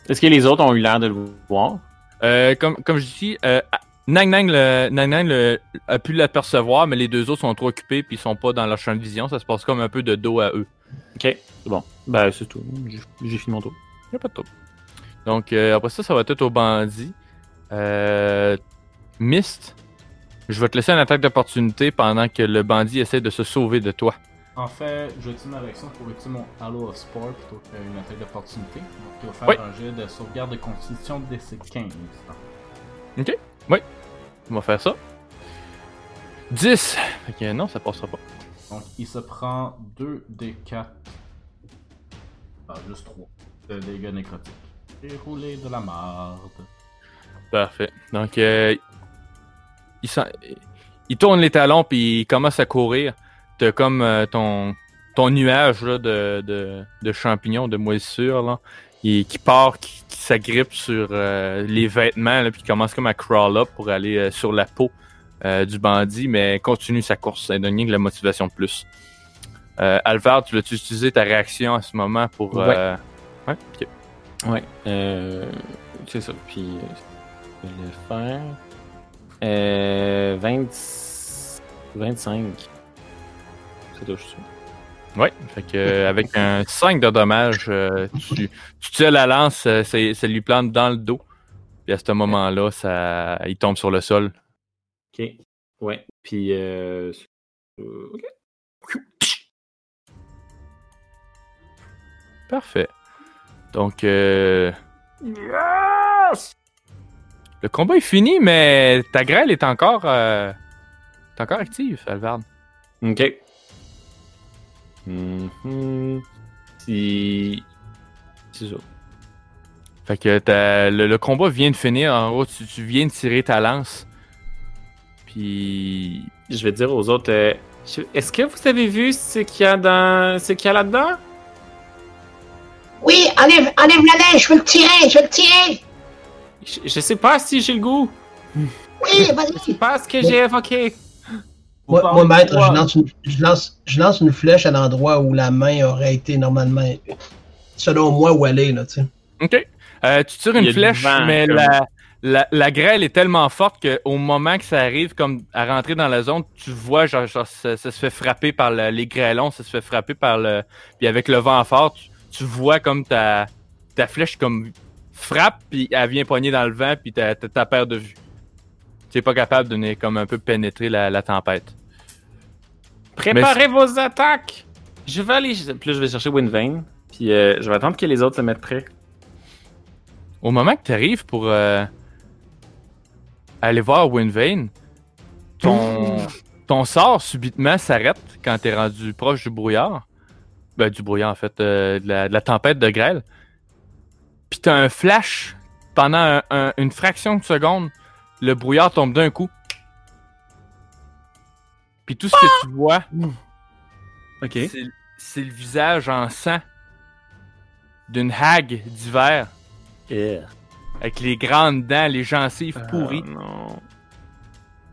Est-ce que les autres ont eu l'air de le voir? Euh, comme, comme je dis... Euh, à... Nang Nang, le, Nang Nang le, a pu l'apercevoir, mais les deux autres sont trop occupés puis ils sont pas dans leur champ de vision. Ça se passe comme un peu de dos à eux. Ok, c'est bon. Ben, c'est tout. J'ai, j'ai fini mon tour. Y'a pas de tour. Donc, euh, après ça, ça va être au bandit. Euh, Mist, je vais te laisser une attaque d'opportunité pendant que le bandit essaie de se sauver de toi. En fait, je vais utiliser ma réaction pour utiliser mon Halo of Sport plutôt qu'une attaque d'opportunité. Donc, tu vas faire oui. un jet de sauvegarde de constitution de D C quinze. Ok, oui. On va faire ça. dix! Fait que non, ça passera pas. Donc, il se prend deux D quatre. Ah, juste trois. De dégâts nécrotiques. Déroulé de la marde. Parfait. Donc, euh, il, sent... il tourne les talons puis il commence à courir. T'as comme euh, ton, ton nuage là, de, de, de champignons, de moisissures, là, et qui part, qui, qui s'agrippe sur euh, les vêtements, là, puis qui commence comme à crawl up pour aller euh, sur la peau euh, du bandit, mais continue sa course. Ça donne de la motivation de plus. Euh, Alvard, tu l'as-tu utilisé ta réaction à ce moment pour... Ouais. Euh... Ouais? Okay. Ouais. Euh... C'est ça. Puis, je vais le faire. Euh... vingt... vingt-cinq. Ça touche ça. Ouais, fait que euh, avec un cinq de dommage, euh, tu, tu tires la lance, euh, ça, ça lui plante dans le dos. Puis à ce moment-là, ça, il tombe sur le sol. Ok, ouais. Puis, euh, ok. Parfait. Donc, euh... yes! Le combat est fini, mais ta grêle est encore, euh... est encore active, Alvard. Ok. Mm-hmm. C'est... c'est ça. Fait que t'as... Le, le combat vient de finir. En gros, tu, tu viens de tirer ta lance. Puis... je vais dire aux autres... Euh, je... Est-ce que vous avez vu ce qu'il y a, dans... ce qu'il y a là-dedans? Oui, enlève, enlève la neige, je vais le tirer, je vais le tirer! Je, je sais pas si j'ai le goût. Oui, vas-y. Je sais pas ce que j'ai évoqué. Moi, moi maître, je lance, une, je, lance, je lance une flèche à l'endroit où la main aurait été normalement, selon moi, où elle est, là, tu sais. OK. Euh, tu tires une flèche, vent, mais comme... la, la, la grêle est tellement forte qu'au moment que ça arrive comme à rentrer dans la zone, tu vois, genre, genre ça, ça se fait frapper par le, les grêlons, ça se fait frapper par le... Puis avec le vent fort, tu, tu vois comme ta, ta flèche comme frappe, puis elle vient poigner dans le vent, puis ta, ta, ta perte de vue. Tu n'es pas capable de comme un peu pénétrer la, la tempête. Préparez vos attaques! Je vais aller... Puis là, je vais chercher Windvane, puis euh, je vais attendre que les autres se mettent prêts. Au moment que tu arrives pour euh, aller voir Windvane, ton, ton sort subitement s'arrête quand t'es rendu proche du brouillard. Ben, du brouillard, en fait, euh, de, la, de la tempête de grêle. Puis t'as un flash pendant un, un, une fraction de seconde, le brouillard tombe d'un coup. Puis tout ce que ah! tu vois, okay. c'est, c'est le visage en sang d'une hag d'hiver. Yeah. Avec les grandes dents, les gencives pourries. Oh, non.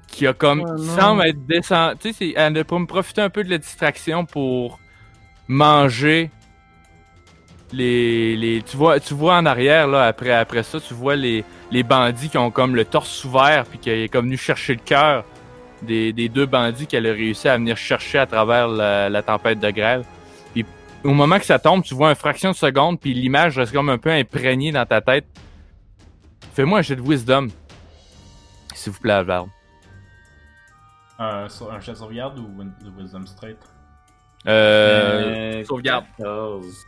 Qui a comme. Oh, qui semble être descendu. Tu sais, elle a pour me profiter un peu de la distraction pour manger les. les tu, vois, tu vois en arrière, là, après, après ça, tu vois les, les bandits qui ont comme le torse ouvert, puis qui est comme venu chercher le cœur des, des deux bandits qu'elle a réussi à venir chercher à travers la, la tempête de grêle. Au moment que ça tombe, tu vois une fraction de seconde, puis l'image reste comme un peu imprégnée dans ta tête. Fais-moi un jet de wisdom. S'il vous plaît, Alvard. Euh, un jet de sauvegarde ou de wisdom straight? Euh... euh sauvegarde. quatorze.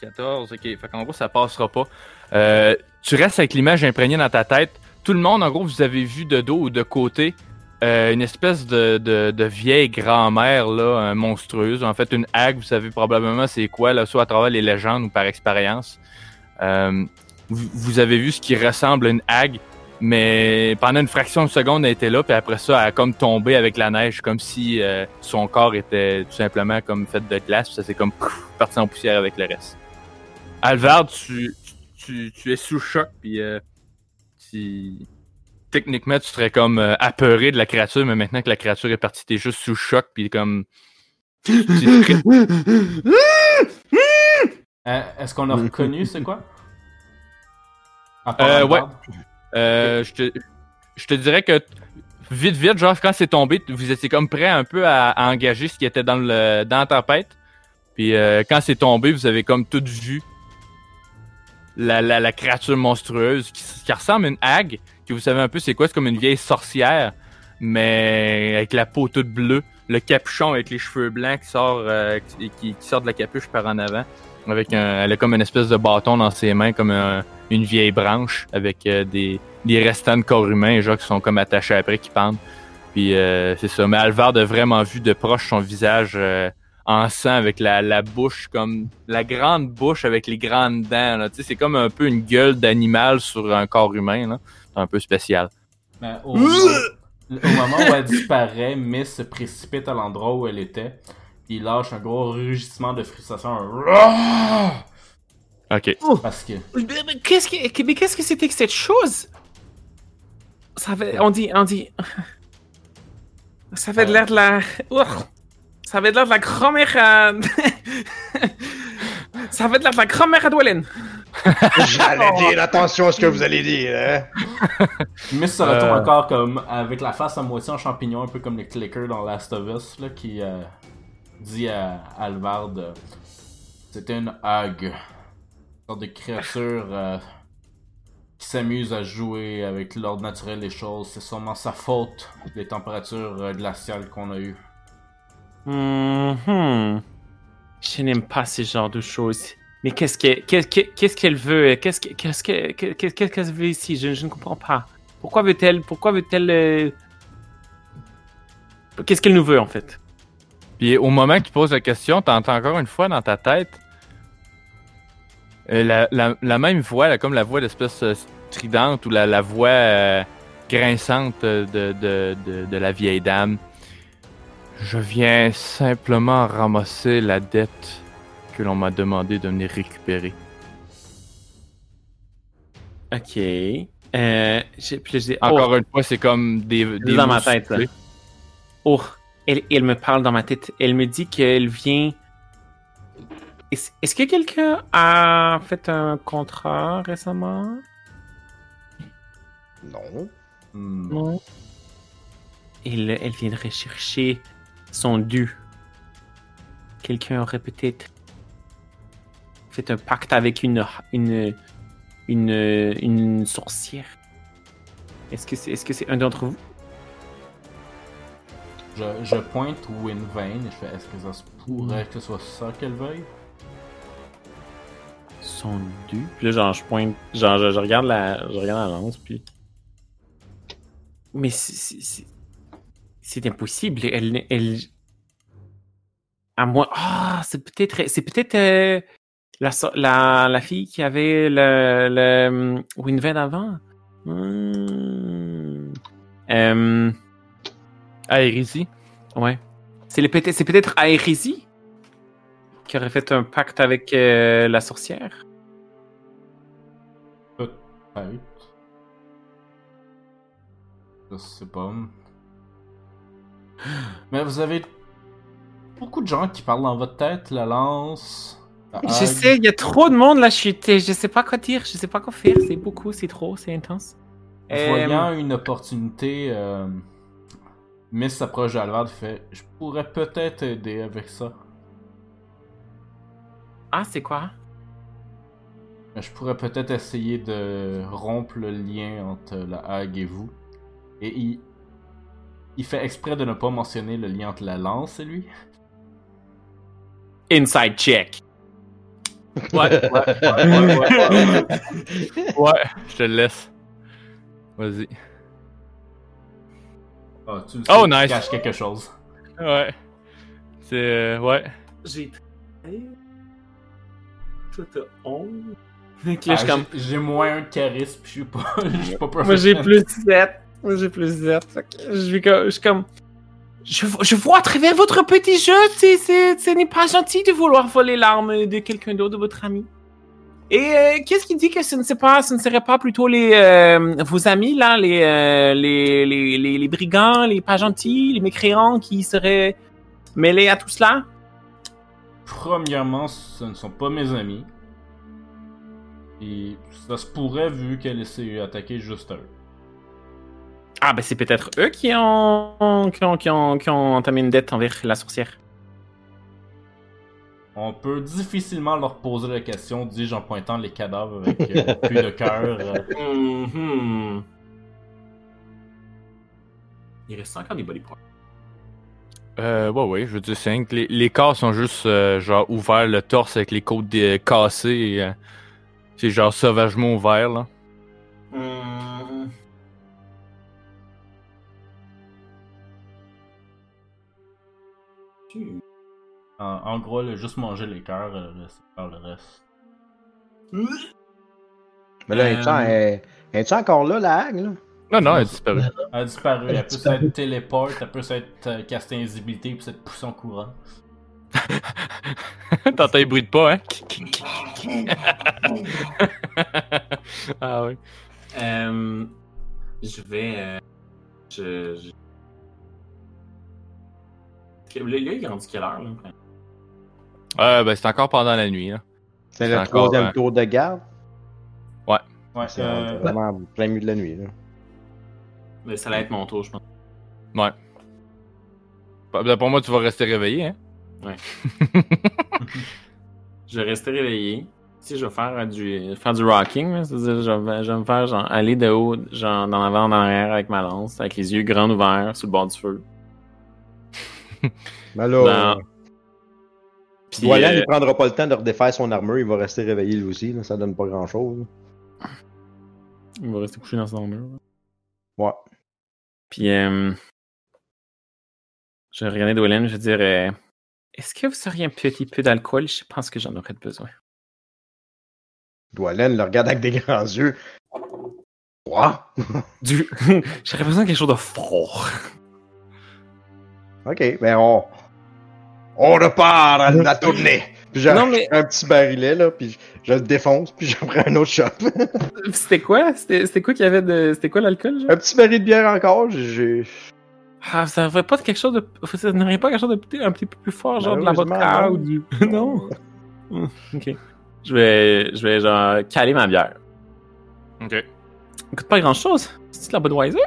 quatorze, ok. Fait qu'en gros, ça passera pas. Euh, tu restes avec l'image imprégnée dans ta tête. Tout le monde, en gros, vous avez vu de dos ou de côté... Euh, une espèce de, de, de vieille grand-mère là, monstrueuse. En fait, une hague, vous savez probablement c'est quoi, là, soit à travers les légendes ou par expérience. Euh, vous, vous avez vu ce qui ressemble à une hague, mais pendant une fraction de seconde, elle était là, puis après ça, elle a comme tombé avec la neige, comme si euh, son corps était tout simplement comme fait de glace, puis ça s'est comme pff, parti en poussière avec le reste. Alvard, tu, tu, tu, tu es sous choc, puis euh, tu... Techniquement, tu serais comme euh, apeuré de la créature, mais maintenant que la créature est partie, t'es juste sous choc, pis comme... euh, est-ce qu'on a reconnu, c'est quoi? Euh, ouais. Euh, je te, je te dirais que vite, vite, genre, quand c'est tombé, vous étiez comme prêt un peu à, à engager ce qui était dans, le, dans la tempête. Puis euh, quand c'est tombé, vous avez comme tout vu la, la, la créature monstrueuse qui, qui ressemble à une hague. Que vous savez un peu c'est quoi, c'est comme une vieille sorcière, mais avec la peau toute bleue, le capuchon avec les cheveux blancs qui sort, euh, qui, qui sort de la capuche par en avant, avec un, elle a comme une espèce de bâton dans ses mains, comme un, une vieille branche, avec euh, des, des restants de corps humain, genre qui sont comme attachés après, qui pendent, puis euh, c'est ça, mais Alvard a vraiment vu de proche son visage euh, en sang, avec la, la bouche, comme la grande bouche avec les grandes dents, là. Tu sais, c'est comme un peu une gueule d'animal sur un corps humain, là. C'est un peu spécial. Ben, au, au moment où elle disparaît, Mist se précipite à l'endroit où elle était. Il lâche un gros rugissement de frustration. Un... Ok. Parce que... Mais qu'est-ce que, mais qu'est-ce que c'était que cette chose? Ça avait... On dit, on dit... Ça avait euh... l'air de la... Ça avait l'air de la grand-mère à... Ça avait l'air de la grand-mère à Dwalen. J'allais dire, attention à ce que vous allez dire, hein? Mais ça retourne euh... encore comme avec la face à moitié en champignon, un peu comme le clicker dans Last of Us, là, qui euh, dit à Alvard euh, c'était une hague. Une sorte de créature euh, qui s'amuse à jouer avec l'ordre naturel des choses. C'est sûrement sa faute, les températures euh, glaciales qu'on a eues. Mm-hmm. Je n'aime pas ce genre de choses. Mais qu'est-ce qu'elle, qu'est-ce qu'elle veut? Qu'est-ce qu'elle, qu'est-ce qu'elle, qu'est-ce qu'elle veut ici? Je, je ne comprends pas. Pourquoi veut-elle? Pourquoi veut-elle? Euh... Qu'est-ce qu'elle nous veut en fait? Puis au moment que tu poses la question, t'entends encore une fois dans ta tête euh, la, la, la même voix, là, comme la voix d'espèce euh, stridente ou la, la voix euh, grinçante de, de, de, de la vieille dame. Je viens simplement ramasser la dette que l'on m'a demandé de venir récupérer. Ok. Euh, j'ai, puis j'ai, oh. Encore une fois, c'est comme des... des dans ma tête. Là. Oh, elle, elle me parle dans ma tête. Elle me dit qu'elle vient... Est-ce, est-ce que quelqu'un a fait un contrat récemment? Non. Non. Elle, elle vient de rechercher son dû. Quelqu'un aurait peut-être fait un pacte avec une... une Une, une sorcière. Est-ce que c'est, est-ce que c'est un d'entre vous? Je, je pointe Windvane et je fais, est-ce que ça se pourrait que ce soit ça qu'elle veuille? Son dû. Puis là, genre, je pointe, genre, je, je regarde la, je regarde la lance, puis. Mais c'est, c'est, c'est, c'est impossible. Elle, elle, à moi, ah, oh, c'est peut-être, c'est peut-être. Euh... La, so- la, la fille qui avait le, le Windvane avant. Hmm. Euh... Aérésie. Ouais. C'est, les peut- c'est peut-être Aérésie qui aurait fait un pacte avec euh, la sorcière. Peut-être. Je sais pas. Mais vous avez beaucoup de gens qui parlent dans votre tête, la lance... Ah, je sais, il y a trop de monde là, je suis, je sais pas quoi dire, je sais pas quoi faire, c'est beaucoup, c'est trop, c'est intense. Voyant euh... une opportunité, euh, Mist s'approche d'Alvard et fait « Je pourrais peut-être aider avec ça. » Ah, c'est quoi? « Je pourrais peut-être essayer de rompre le lien entre la Hague et vous. » Et il... il fait exprès de ne pas mentionner le lien entre la lance et lui. Inside check. Ouais, ouais, ouais, ouais, ouais, ouais. Ouais, je te le laisse. Vas-y. Oh, tu le sais, oh, nice. Tu caches quelque chose. Ouais. C'est... Euh, ouais. J'ai... Toi, t'as honte. Okay, ah, j'ai, comme... j'ai moins un charisme, puis je suis pas... je suis pas professionnel. Moi, j'ai plus sept. Moi, j'ai plus sept. Je suis comme... Je suis comme... Je, je vois à travers votre petit jeu, c'est, c'est, ce n'est pas gentil de vouloir voler l'arme de quelqu'un d'autre, de votre ami. Et euh, qu'est-ce qui dit que ce ne, c'est pas, ce ne serait pas plutôt les, euh, vos amis, là, les, euh, les, les, les, les brigands, les pas gentils, les mécréants qui seraient mêlés à tout cela? Premièrement, ce ne sont pas mes amis. Et ça se pourrait vu qu'elle s'est attaquée juste à eux. Ah, ben c'est peut-être eux qui ont, qui ont, qui ont, qui ont entamé une dette envers la sorcière. On peut difficilement leur poser la question, dis-je en pointant les cadavres avec euh, plus de cœur. Mm-hmm. Il reste encore des body points. Euh, ouais, ouais, je veux dire, c'est rien que les, les corps sont juste euh, genre ouverts, le torse avec les côtes euh, cassées. Et, euh, c'est genre sauvagement ouvert, là. Mm. En, en gros, là, juste manger les cœurs, c'est faire le reste. Mais là, euh... est-tu encore là, la hague, là? Non, non, elle a disparu. Elle a disparu. Elle, elle peut s'être téléporte, elle peut s'être euh, castée invisibilité, puis s'être poussée en courant. T'entends les bruits de pas, hein? Ah oui. Euh, je vais... Euh, je... je... Le gars, il est rendu quelle heure, là? Euh, ben, c'est encore pendant la nuit, là. C'est, c'est le troisième euh... tour de garde? Ouais. Ouais, c'est euh... vraiment en plein milieu de la nuit, là. Mais ça allait être mon tour, je pense. Ouais. Ben, pour moi, tu vas rester réveillé, hein? Ouais. Je vais rester réveillé. Si je vais faire du, faire du rocking, là, c'est-à-dire, je vais, je vais me faire, genre, aller de haut, genre, dans l'avant, en arrière, avec ma lance, avec les yeux grands ouverts, sur le bord du feu. Mais là, Dwalen, il prendra pas le temps de redéfaire son armure, il va rester réveillé lui aussi, là, ça donne pas grand chose. Il va rester couché dans son armure. Ouais. Puis, euh, je regardais Dwalen, je dirais, est-ce que vous auriez un petit peu d'alcool? Je pense que j'en aurais besoin. Dwalen le regarde avec des grands yeux. Quoi? Du... J'aurais besoin de quelque chose de fort. Ok, ben on... on repart à la tournée. Puis j'ai mais... un petit barillet, là, puis je le défonce, puis j'en prends un autre shot. C'était quoi? C'était, c'était quoi qu'il y avait de... C'était quoi l'alcool, genre? Un petit baril de bière encore, j'ai... Ah, ça n'aurait pas de quelque chose de... Ça n'aurait pas quelque chose de un petit peu plus fort, genre de la vodka non. ou du... non? OK. Je vais, je vais, genre, caler ma bière. OK. Ça coûte pas grand-chose. C'est-tu de la Budweiser?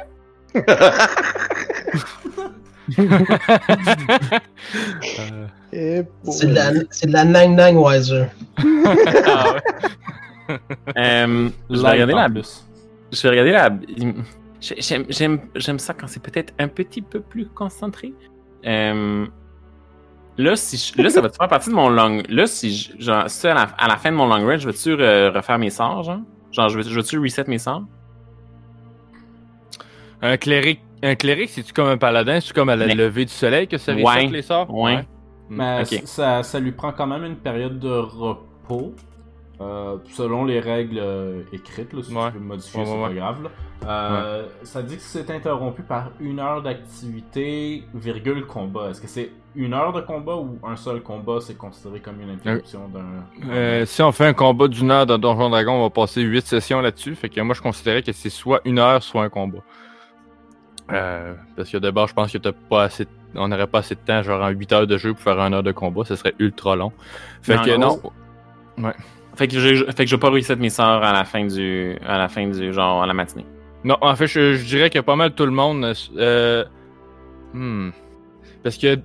euh, c'est, de la, c'est de la Nang Nang Weiser. Ah ouais. euh, je vais regarder la bus. Je vais regarder la. J'aime, j'aime, j'aime ça quand c'est peut-être un petit peu plus concentré. Euh, là, si je, là, ça va faire partie de mon long. Là, si je, genre, ça, à, la, à la fin de mon long range, je vais-tu euh, refaire mes sorts, genre, genre, je vais-tu reset mes sorts? Un cléric. Un cléric, c'est-tu comme un paladin? C'est-tu comme à la mais... levée du soleil que ça ouais. récite les sorts? Ouais. ouais. Mais okay. ça, ça lui prend quand même une période de repos, euh, selon les règles euh, écrites. Là, si ouais. tu veux modifier, ouais, c'est ouais, pas ouais. grave. Là. Euh, ouais. Ça dit que c'est interrompu par une heure d'activité, virgule, combat. Est-ce que c'est une heure de combat ou un seul combat, c'est considéré comme une interruption euh, d'un... Euh, si on fait un combat d'une heure dans Donjon Dragon, on va passer huit sessions là-dessus. Fait que moi, je considérais que c'est soit une heure, soit un combat. Euh, parce que d'abord, je pense que t'as pas assez de... on n'aurait pas assez de temps, genre en huit heures de jeu pour faire une heure de combat, ça serait ultra long. Fait non, que non. Ouais. Fait que je, fait que je vais pas reset mes sorts à la fin du, à la fin du genre à la matinée. Non, en fait, je, je dirais que pas mal tout le monde. Euh... Hmm. Parce que.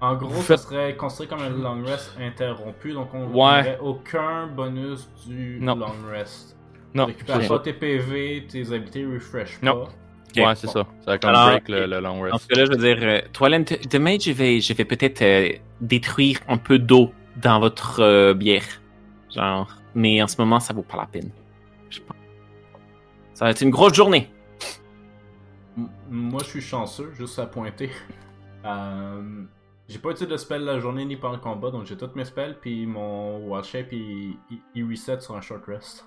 En gros, ça fait... serait construit comme un long rest interrompu, donc on n'aurait ouais. aucun bonus du non. long rest. Non, récupère pas tes P V, tes habiletés refresh pas. Non. Okay. Ouais, c'est bon. ça. Ça va comme break okay. le, le long rest. Dans ce cas-là, je veux dire, euh, Toilette, t- demain, je vais, je vais peut-être euh, détruire un peu d'eau dans votre euh, bière. Genre. Mais en ce moment, ça vaut pas la peine. Je pense. Ça va être une grosse journée. M- moi, je suis chanceux, juste à pointer. euh, j'ai pas utilisé de spell la journée ni pendant le combat, donc j'ai toutes mes spells, puis mon wild shape, il, il, il reset sur un short rest.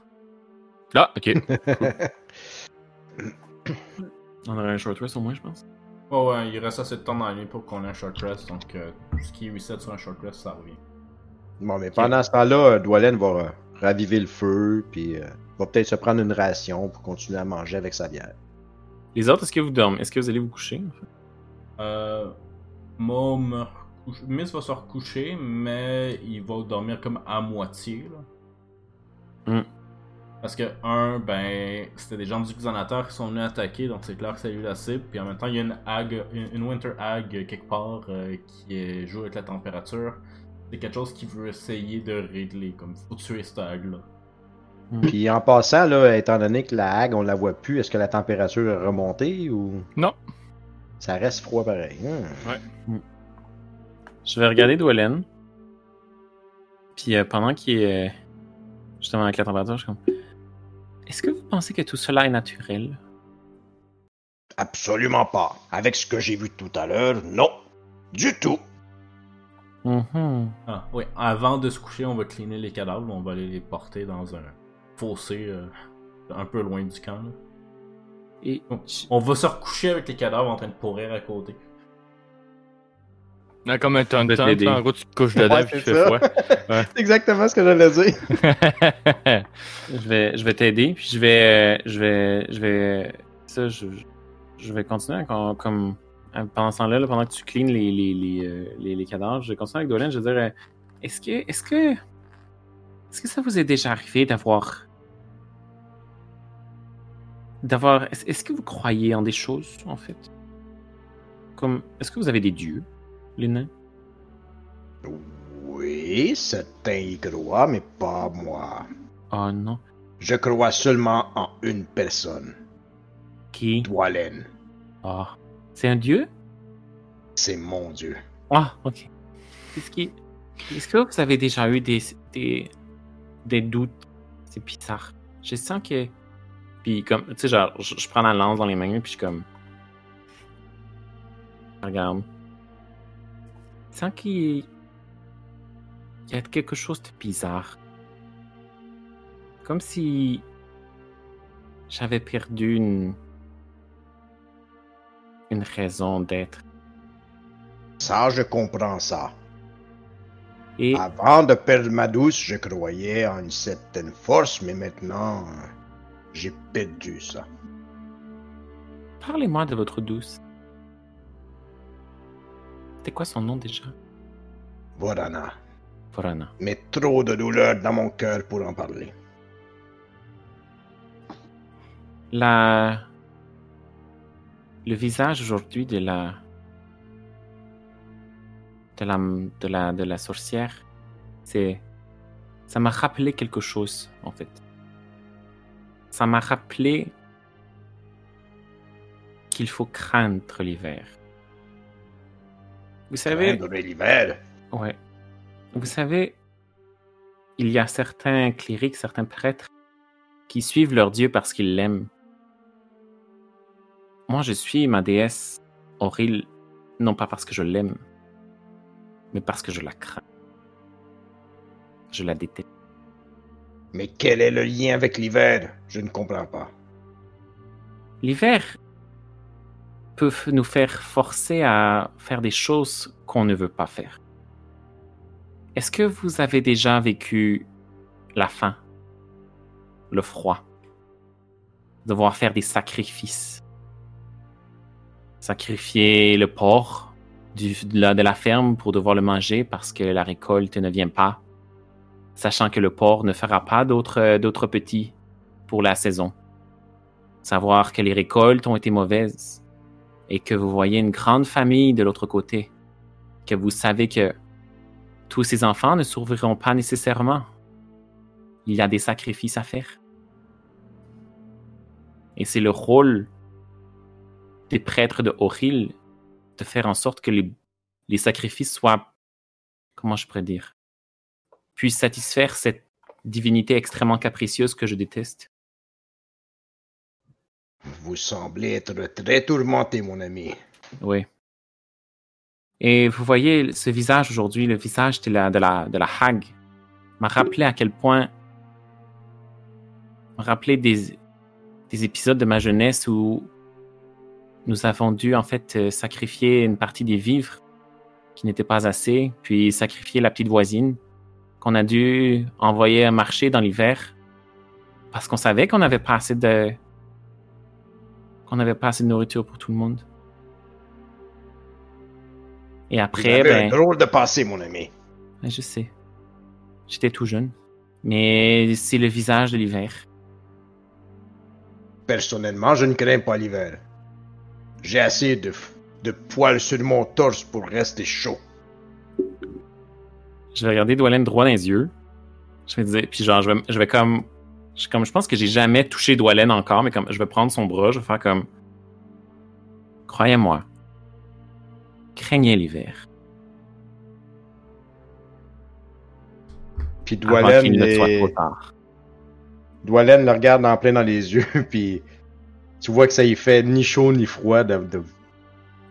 Ah, ok. Cool. On aurait un short rest au moins, je pense. Oh ouais, il reste assez de temps dans la nuit pour qu'on ait un short rest, donc euh, tout ce qui est reset sur un short rest, ça revient. Bon, mais pendant okay. ce temps-là, Dwalen va euh, raviver le feu, puis euh, va peut-être se prendre une ration pour continuer à manger avec sa bière. Les autres, est-ce que vous dormez? Est-ce que vous allez vous coucher? En fait? Euh... Moi, me recouche... Miss va se recoucher, mais il va dormir comme à moitié, là. Hum. Parce que, un, ben, c'était des gens du Xanathar qui sont venus attaquer, donc c'est clair que c'est lui la cible. Puis en même temps, il y a une hag, une, une winter hag quelque part euh, qui est, joue avec la température. C'est quelque chose qu'il veut essayer de régler, comme faut tuer cette hag-là. Mm. Puis en passant, là, étant donné que la hag, on la voit plus, est-ce que la température est remontée ou. Non. Ça reste froid pareil. Mm. Ouais. Mm. Je vais regarder Dwalen. Puis euh, pendant qu'il est. Euh, justement, avec la température, je suis comme. Est-ce que vous pensez que tout cela est naturel? Absolument pas. Avec ce que j'ai vu tout à l'heure, non. Du tout. Mm-hmm. Ah, oui. Avant de se coucher, on va cleaner les cadavres. On va aller les porter dans un fossé euh, un peu loin du camp. Là. Et on, on va se recoucher avec les cadavres en train de pourrir à côté. Non, comme un temps de temps, en gros, tu te couches dedans et tu fais froid. Ouais. C'est exactement ce que j'allais dire. je, vais, je vais t'aider, puis je vais. Je vais. Je vais. Ça, je, je vais continuer à, comme. Pendant ce temps-là, là, pendant que tu cleans les, les, les, les, les cadavres, je vais continuer avec Dwalen. Je vais dire est-ce que. Est-ce que. Est-ce que ça vous est déjà arrivé d'avoir. D'avoir. Est-ce que vous croyez en des choses, en fait? Comme. Est-ce que vous avez des dieux? Les nains? Oui, certains y croient, mais pas moi. Oh non. Je crois seulement en une personne. Qui? Dwalen. Ah. Oh. C'est un dieu? C'est mon dieu. Ah, ok. Est-ce, qu'il... Est-ce que vous avez déjà eu des, des... des doutes? C'est bizarre. Je sens que... Puis comme, tu sais, genre, je, je prends la lance dans les mains, puis je suis comme... Regarde. Je sens qu'il y a quelque chose de bizarre. Comme si j'avais perdu une, une raison d'être. Ça, je comprends ça. Et... Avant de perdre ma douce, je croyais en une certaine force, mais maintenant, j'ai perdu ça. Parlez-moi de votre douce. C'était quoi son nom déjà? Vorana. Vorana. Mais trop de douleur dans mon cœur pour en parler. La... Le visage aujourd'hui de la... De la, de la, de la sorcière, c'est, ça m'a rappelé quelque chose, en fait. Ça m'a rappelé qu'il faut craindre l'hiver. Vous savez... Craindre l'hiver? Ouais. Vous savez, il y a certains clérics, certains prêtres qui suivent leur dieu parce qu'ils l'aiment. Moi, je suis ma déesse, Auril, non pas parce que je l'aime, mais parce que je la crains. Je la déteste. Mais quel est le lien avec l'hiver? Je ne comprends pas. L'hiver peut nous faire forcer à faire des choses qu'on ne veut pas faire. Est-ce que vous avez déjà vécu la faim, le froid, devoir faire des sacrifices? Sacrifier le porc Du, de, la, de la ferme pour devoir le manger parce que la récolte ne vient pas, sachant que le porc ne fera pas d'autres, d'autres petits pour la saison. Savoir que les récoltes ont été mauvaises et que vous voyez une grande famille de l'autre côté, que vous savez que tous ces enfants ne survivront pas nécessairement. Il y a des sacrifices à faire. Et c'est le rôle des prêtres de Auril de faire en sorte que les, les sacrifices soient, comment je pourrais dire, puissent satisfaire cette divinité extrêmement capricieuse que je déteste. Vous semblez être très tourmenté, mon ami. Oui. Et vous voyez ce visage aujourd'hui, le visage de la, de la, de la Hag, m'a rappelé à quel point, m'a rappelé des, des épisodes de ma jeunesse où nous avons dû, en fait, sacrifier une partie des vivres qui n'étaient pas assez, puis sacrifier la petite voisine qu'on a dû envoyer à marché dans l'hiver parce qu'on savait qu'on n'avait pas assez de... qu'on n'avait pas assez de nourriture pour tout le monde. Et après, ben... Vous avez un drôle de passé, mon ami. Ben, je sais. J'étais tout jeune. Mais c'est le visage de l'hiver. Personnellement, je ne crains pas l'hiver. J'ai assez de, de poils sur mon torse pour rester chaud. Je vais regarder Dwalen droit dans les yeux. Je vais dire, puis genre, je vais, je vais comme, je, comme, je pense que j'ai jamais touché Dwalen encore, mais comme, je vais prendre son bras, je vais faire comme, croyez-moi, craignez l'hiver. Puis Dwalen les... Dwalen le regarde en plein dans les yeux, puis. Tu vois que ça y fait ni chaud ni froid. De, de...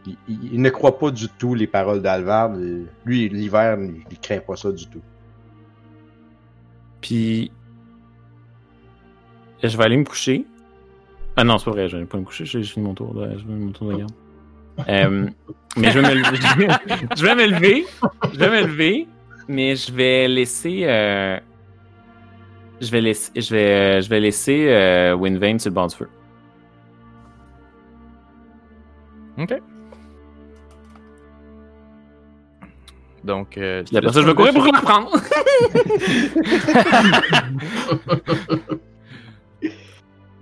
Il, il, il ne croit pas du tout les paroles d'Alvard. Lui, l'hiver, il ne craint pas ça du tout. Puis, je vais aller me coucher. Ah non, c'est pas vrai, je vais pas me coucher. Je finis mon tour de, je vais mon tour de garde. euh, mais je vais me lever. je vais me lever. Je vais me lever. Mais je vais laisser... Euh... Je vais laisser, je vais, je vais laisser euh, Windvane sur le banc du feu. Ok. Donc, euh, la personne, je vais courir pour la reprendre.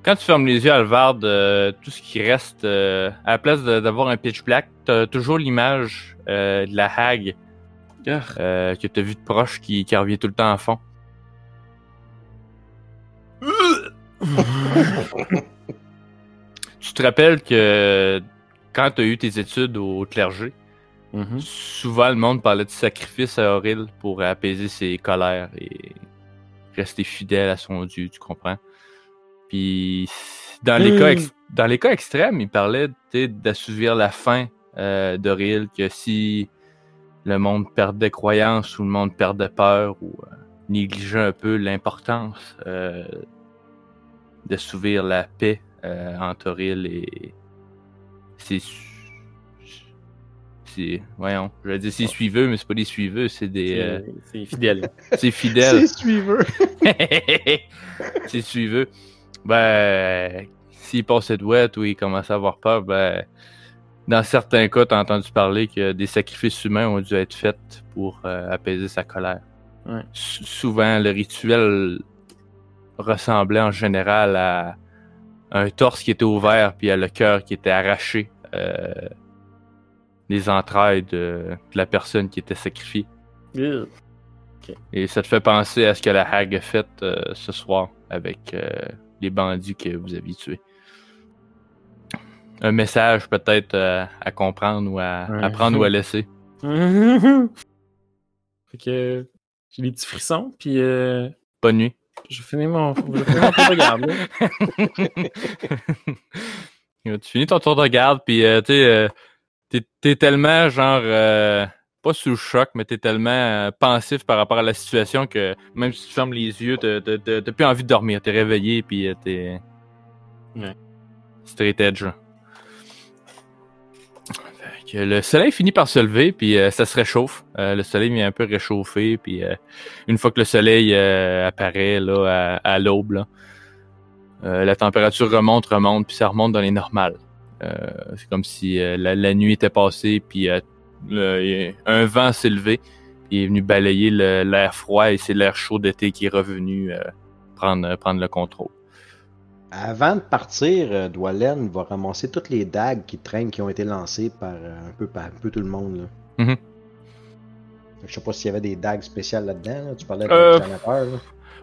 Quand tu fermes les yeux, Alvard, euh, tout ce qui reste, euh, à la place de, d'avoir un pitch black, t'as toujours l'image euh, de la Hag euh, que t'as vue de proche qui, qui revient tout le temps en fond. Tu te rappelles que quand tu as eu tes études au clergé, mm-hmm. souvent le monde parlait de sacrifice à Auril pour apaiser ses colères et rester fidèle à son dieu, tu comprends? Puis dans, mm. les, cas ex- dans les cas extrêmes, il parlait d'assouvir la faim euh, d'Auril, que si le monde perdait croyance ou le monde perdait peur ou euh, négligeait un peu l'importance euh, d'assouvir la paix euh, entre Auril et... C'est Puis, voyons, je vais dire c'est suiveux, mais c'est pas des suiveux, c'est des... C'est, euh... c'est fidèle. C'est fidèle. C'est suiveux. C'est suiveux. Ben, s'il passe cette ouette ou il commence à avoir peur, ben, dans certains cas, t'as entendu parler que des sacrifices humains ont dû être faits pour euh, apaiser sa colère. Ouais. S- souvent, le rituel ressemblait en général à un torse qui était ouvert puis à le cœur qui était arraché. Euh... les entrailles de, de la personne qui était sacrifiée. Yeah. Okay. Et ça te fait penser à ce que la Hague a fait euh, ce soir avec euh, les bandits que vous aviez tués. Un message peut-être euh, à comprendre ou à, ouais. à prendre ou à laisser. Fait que j'ai des petits frissons, puis... Euh... Bonne nuit. Je finis mon, je finis mon tour de garde. Tu finis ton tour de garde, puis euh, tu sais... Euh, T'es, t'es tellement, genre, euh, pas sous le choc, mais t'es tellement euh, pensif par rapport à la situation que même si tu fermes les yeux, t'as, t'as, t'as plus envie de dormir. T'es réveillé, puis t'es... Ouais. Straight edge. Fait que le soleil finit par se lever, puis euh, ça se réchauffe. Euh, le soleil vient un peu réchauffer, puis euh, une fois que le soleil euh, apparaît, là, à, à l'aube, là, euh, la température remonte, remonte, puis ça remonte dans les normales. Euh, c'est comme si euh, la, la nuit était passée, puis euh, le, un vent s'est levé, puis est venu balayer le, l'air froid, et c'est l'air chaud d'été qui est revenu euh, prendre, prendre le contrôle. Avant de partir, euh, Dwalen va ramasser toutes les dagues qui traînent, qui ont été lancées par, euh, un peu, par un peu tout le monde. Là. Mm-hmm. Je sais pas s'il y avait des dagues spéciales là-dedans. Là. Tu parlais de euh... Xanathar.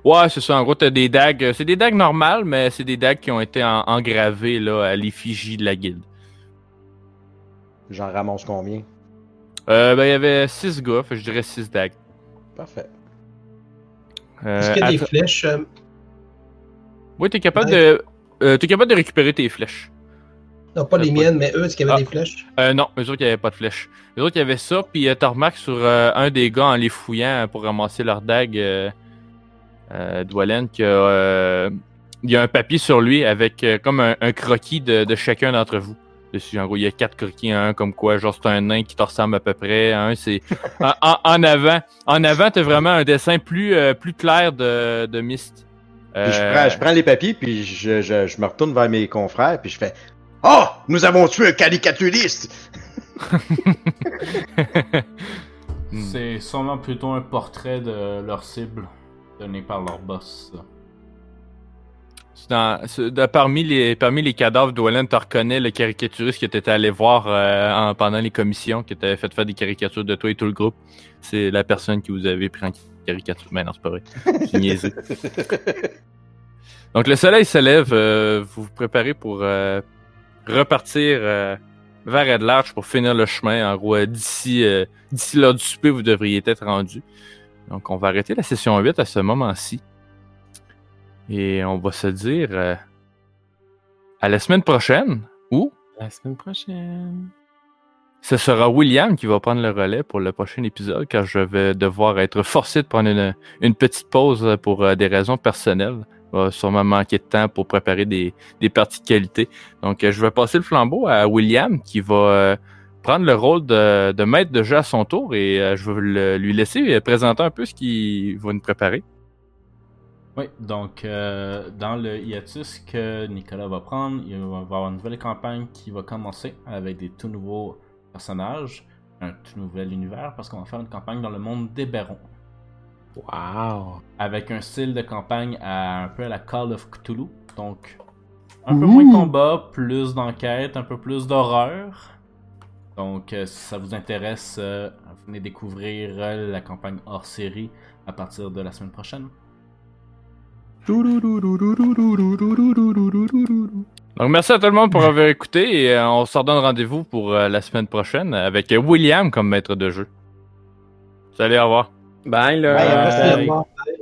Ouais, c'est ça. En gros, t'as des dagues. C'est des dagues normales, mais c'est des dagues qui ont été en- engravées là, à l'effigie de la guilde. J'en ramasse combien? Euh, ben, il y avait six gars, fait, je dirais six dagues. Parfait. Euh, Est-ce qu'il y a des à... flèches? Euh... Oui, t'es capable, ouais. de... Euh, t'es capable de récupérer tes flèches. Non, pas les miennes, mais eux, est-ce qu'il y avait ah. des flèches? Euh, non, eux autres, il n'y avait pas de flèches. Eux autres, il y avait ça, puis euh, t'as remarqué sur euh, un des gars en les fouillant pour ramasser leurs dagues. Euh... Euh, Dwalen, qu'il euh, y a un papier sur lui avec euh, comme un, un croquis de, de chacun d'entre vous. Dessus, en gros, il y a quatre croquis, un comme quoi, genre c'est un nain qui te ressemble à peu près. Un, c'est en, en, en avant, en avant, t'as vraiment un dessin plus euh, plus clair de, de Mist. Euh... Je, prends, je prends les papiers puis je, je, je me retourne vers mes confrères puis je fais oh, nous avons tué un caricaturiste. C'est sûrement plutôt un portrait de leur cible. Donné par leur boss. C'est dans, c'est, de, parmi, les, parmi les cadavres, Dwalen, tu reconnais le caricaturiste que tu étais allé voir euh, en, pendant les commissions, que tu avais fait faire des caricatures de toi et tout le groupe. C'est la personne qui vous avait pris en caricature. Mais non, c'est pas vrai. J'ai niaisé. Donc, le soleil se lève. Euh, vous vous préparez pour euh, repartir euh, vers Red Larch pour finir le chemin. En gros, d'ici, euh, d'ici l'heure du souper, vous devriez être rendu. Donc, on va arrêter la session huit à ce moment-ci. Et on va se dire euh, à la semaine prochaine, ou... La semaine prochaine... Ce sera William qui va prendre le relais pour le prochain épisode, car je vais devoir être forcé de prendre une, une petite pause pour euh, des raisons personnelles. Il va sûrement manquer de temps pour préparer des, des parties de qualité. Donc, euh, je vais passer le flambeau à William qui va... Euh, prendre le rôle de, de maître de jeu à son tour et euh, je vais le, lui laisser présenter un peu ce qu'il va nous préparer. Oui, donc euh, dans le hiatus que Nicolas va prendre, il va avoir une nouvelle campagne qui va commencer avec des tout nouveaux personnages, un tout nouvel univers parce qu'on va faire une campagne dans le monde des Bérons. Wow! Avec un style de campagne à, un peu à la Call of Cthulhu, donc un peu mmh. moins de combat, plus d'enquête, un peu plus d'horreur. Donc, euh, si ça vous intéresse, euh, venez découvrir euh, la campagne hors série à partir de la semaine prochaine. Donc, merci à tout le monde pour avoir écouté et euh, on se redonne rendez-vous pour euh, la semaine prochaine avec William comme maître de jeu. Salut, au revoir. Bye, là. Bye, bye. Bye.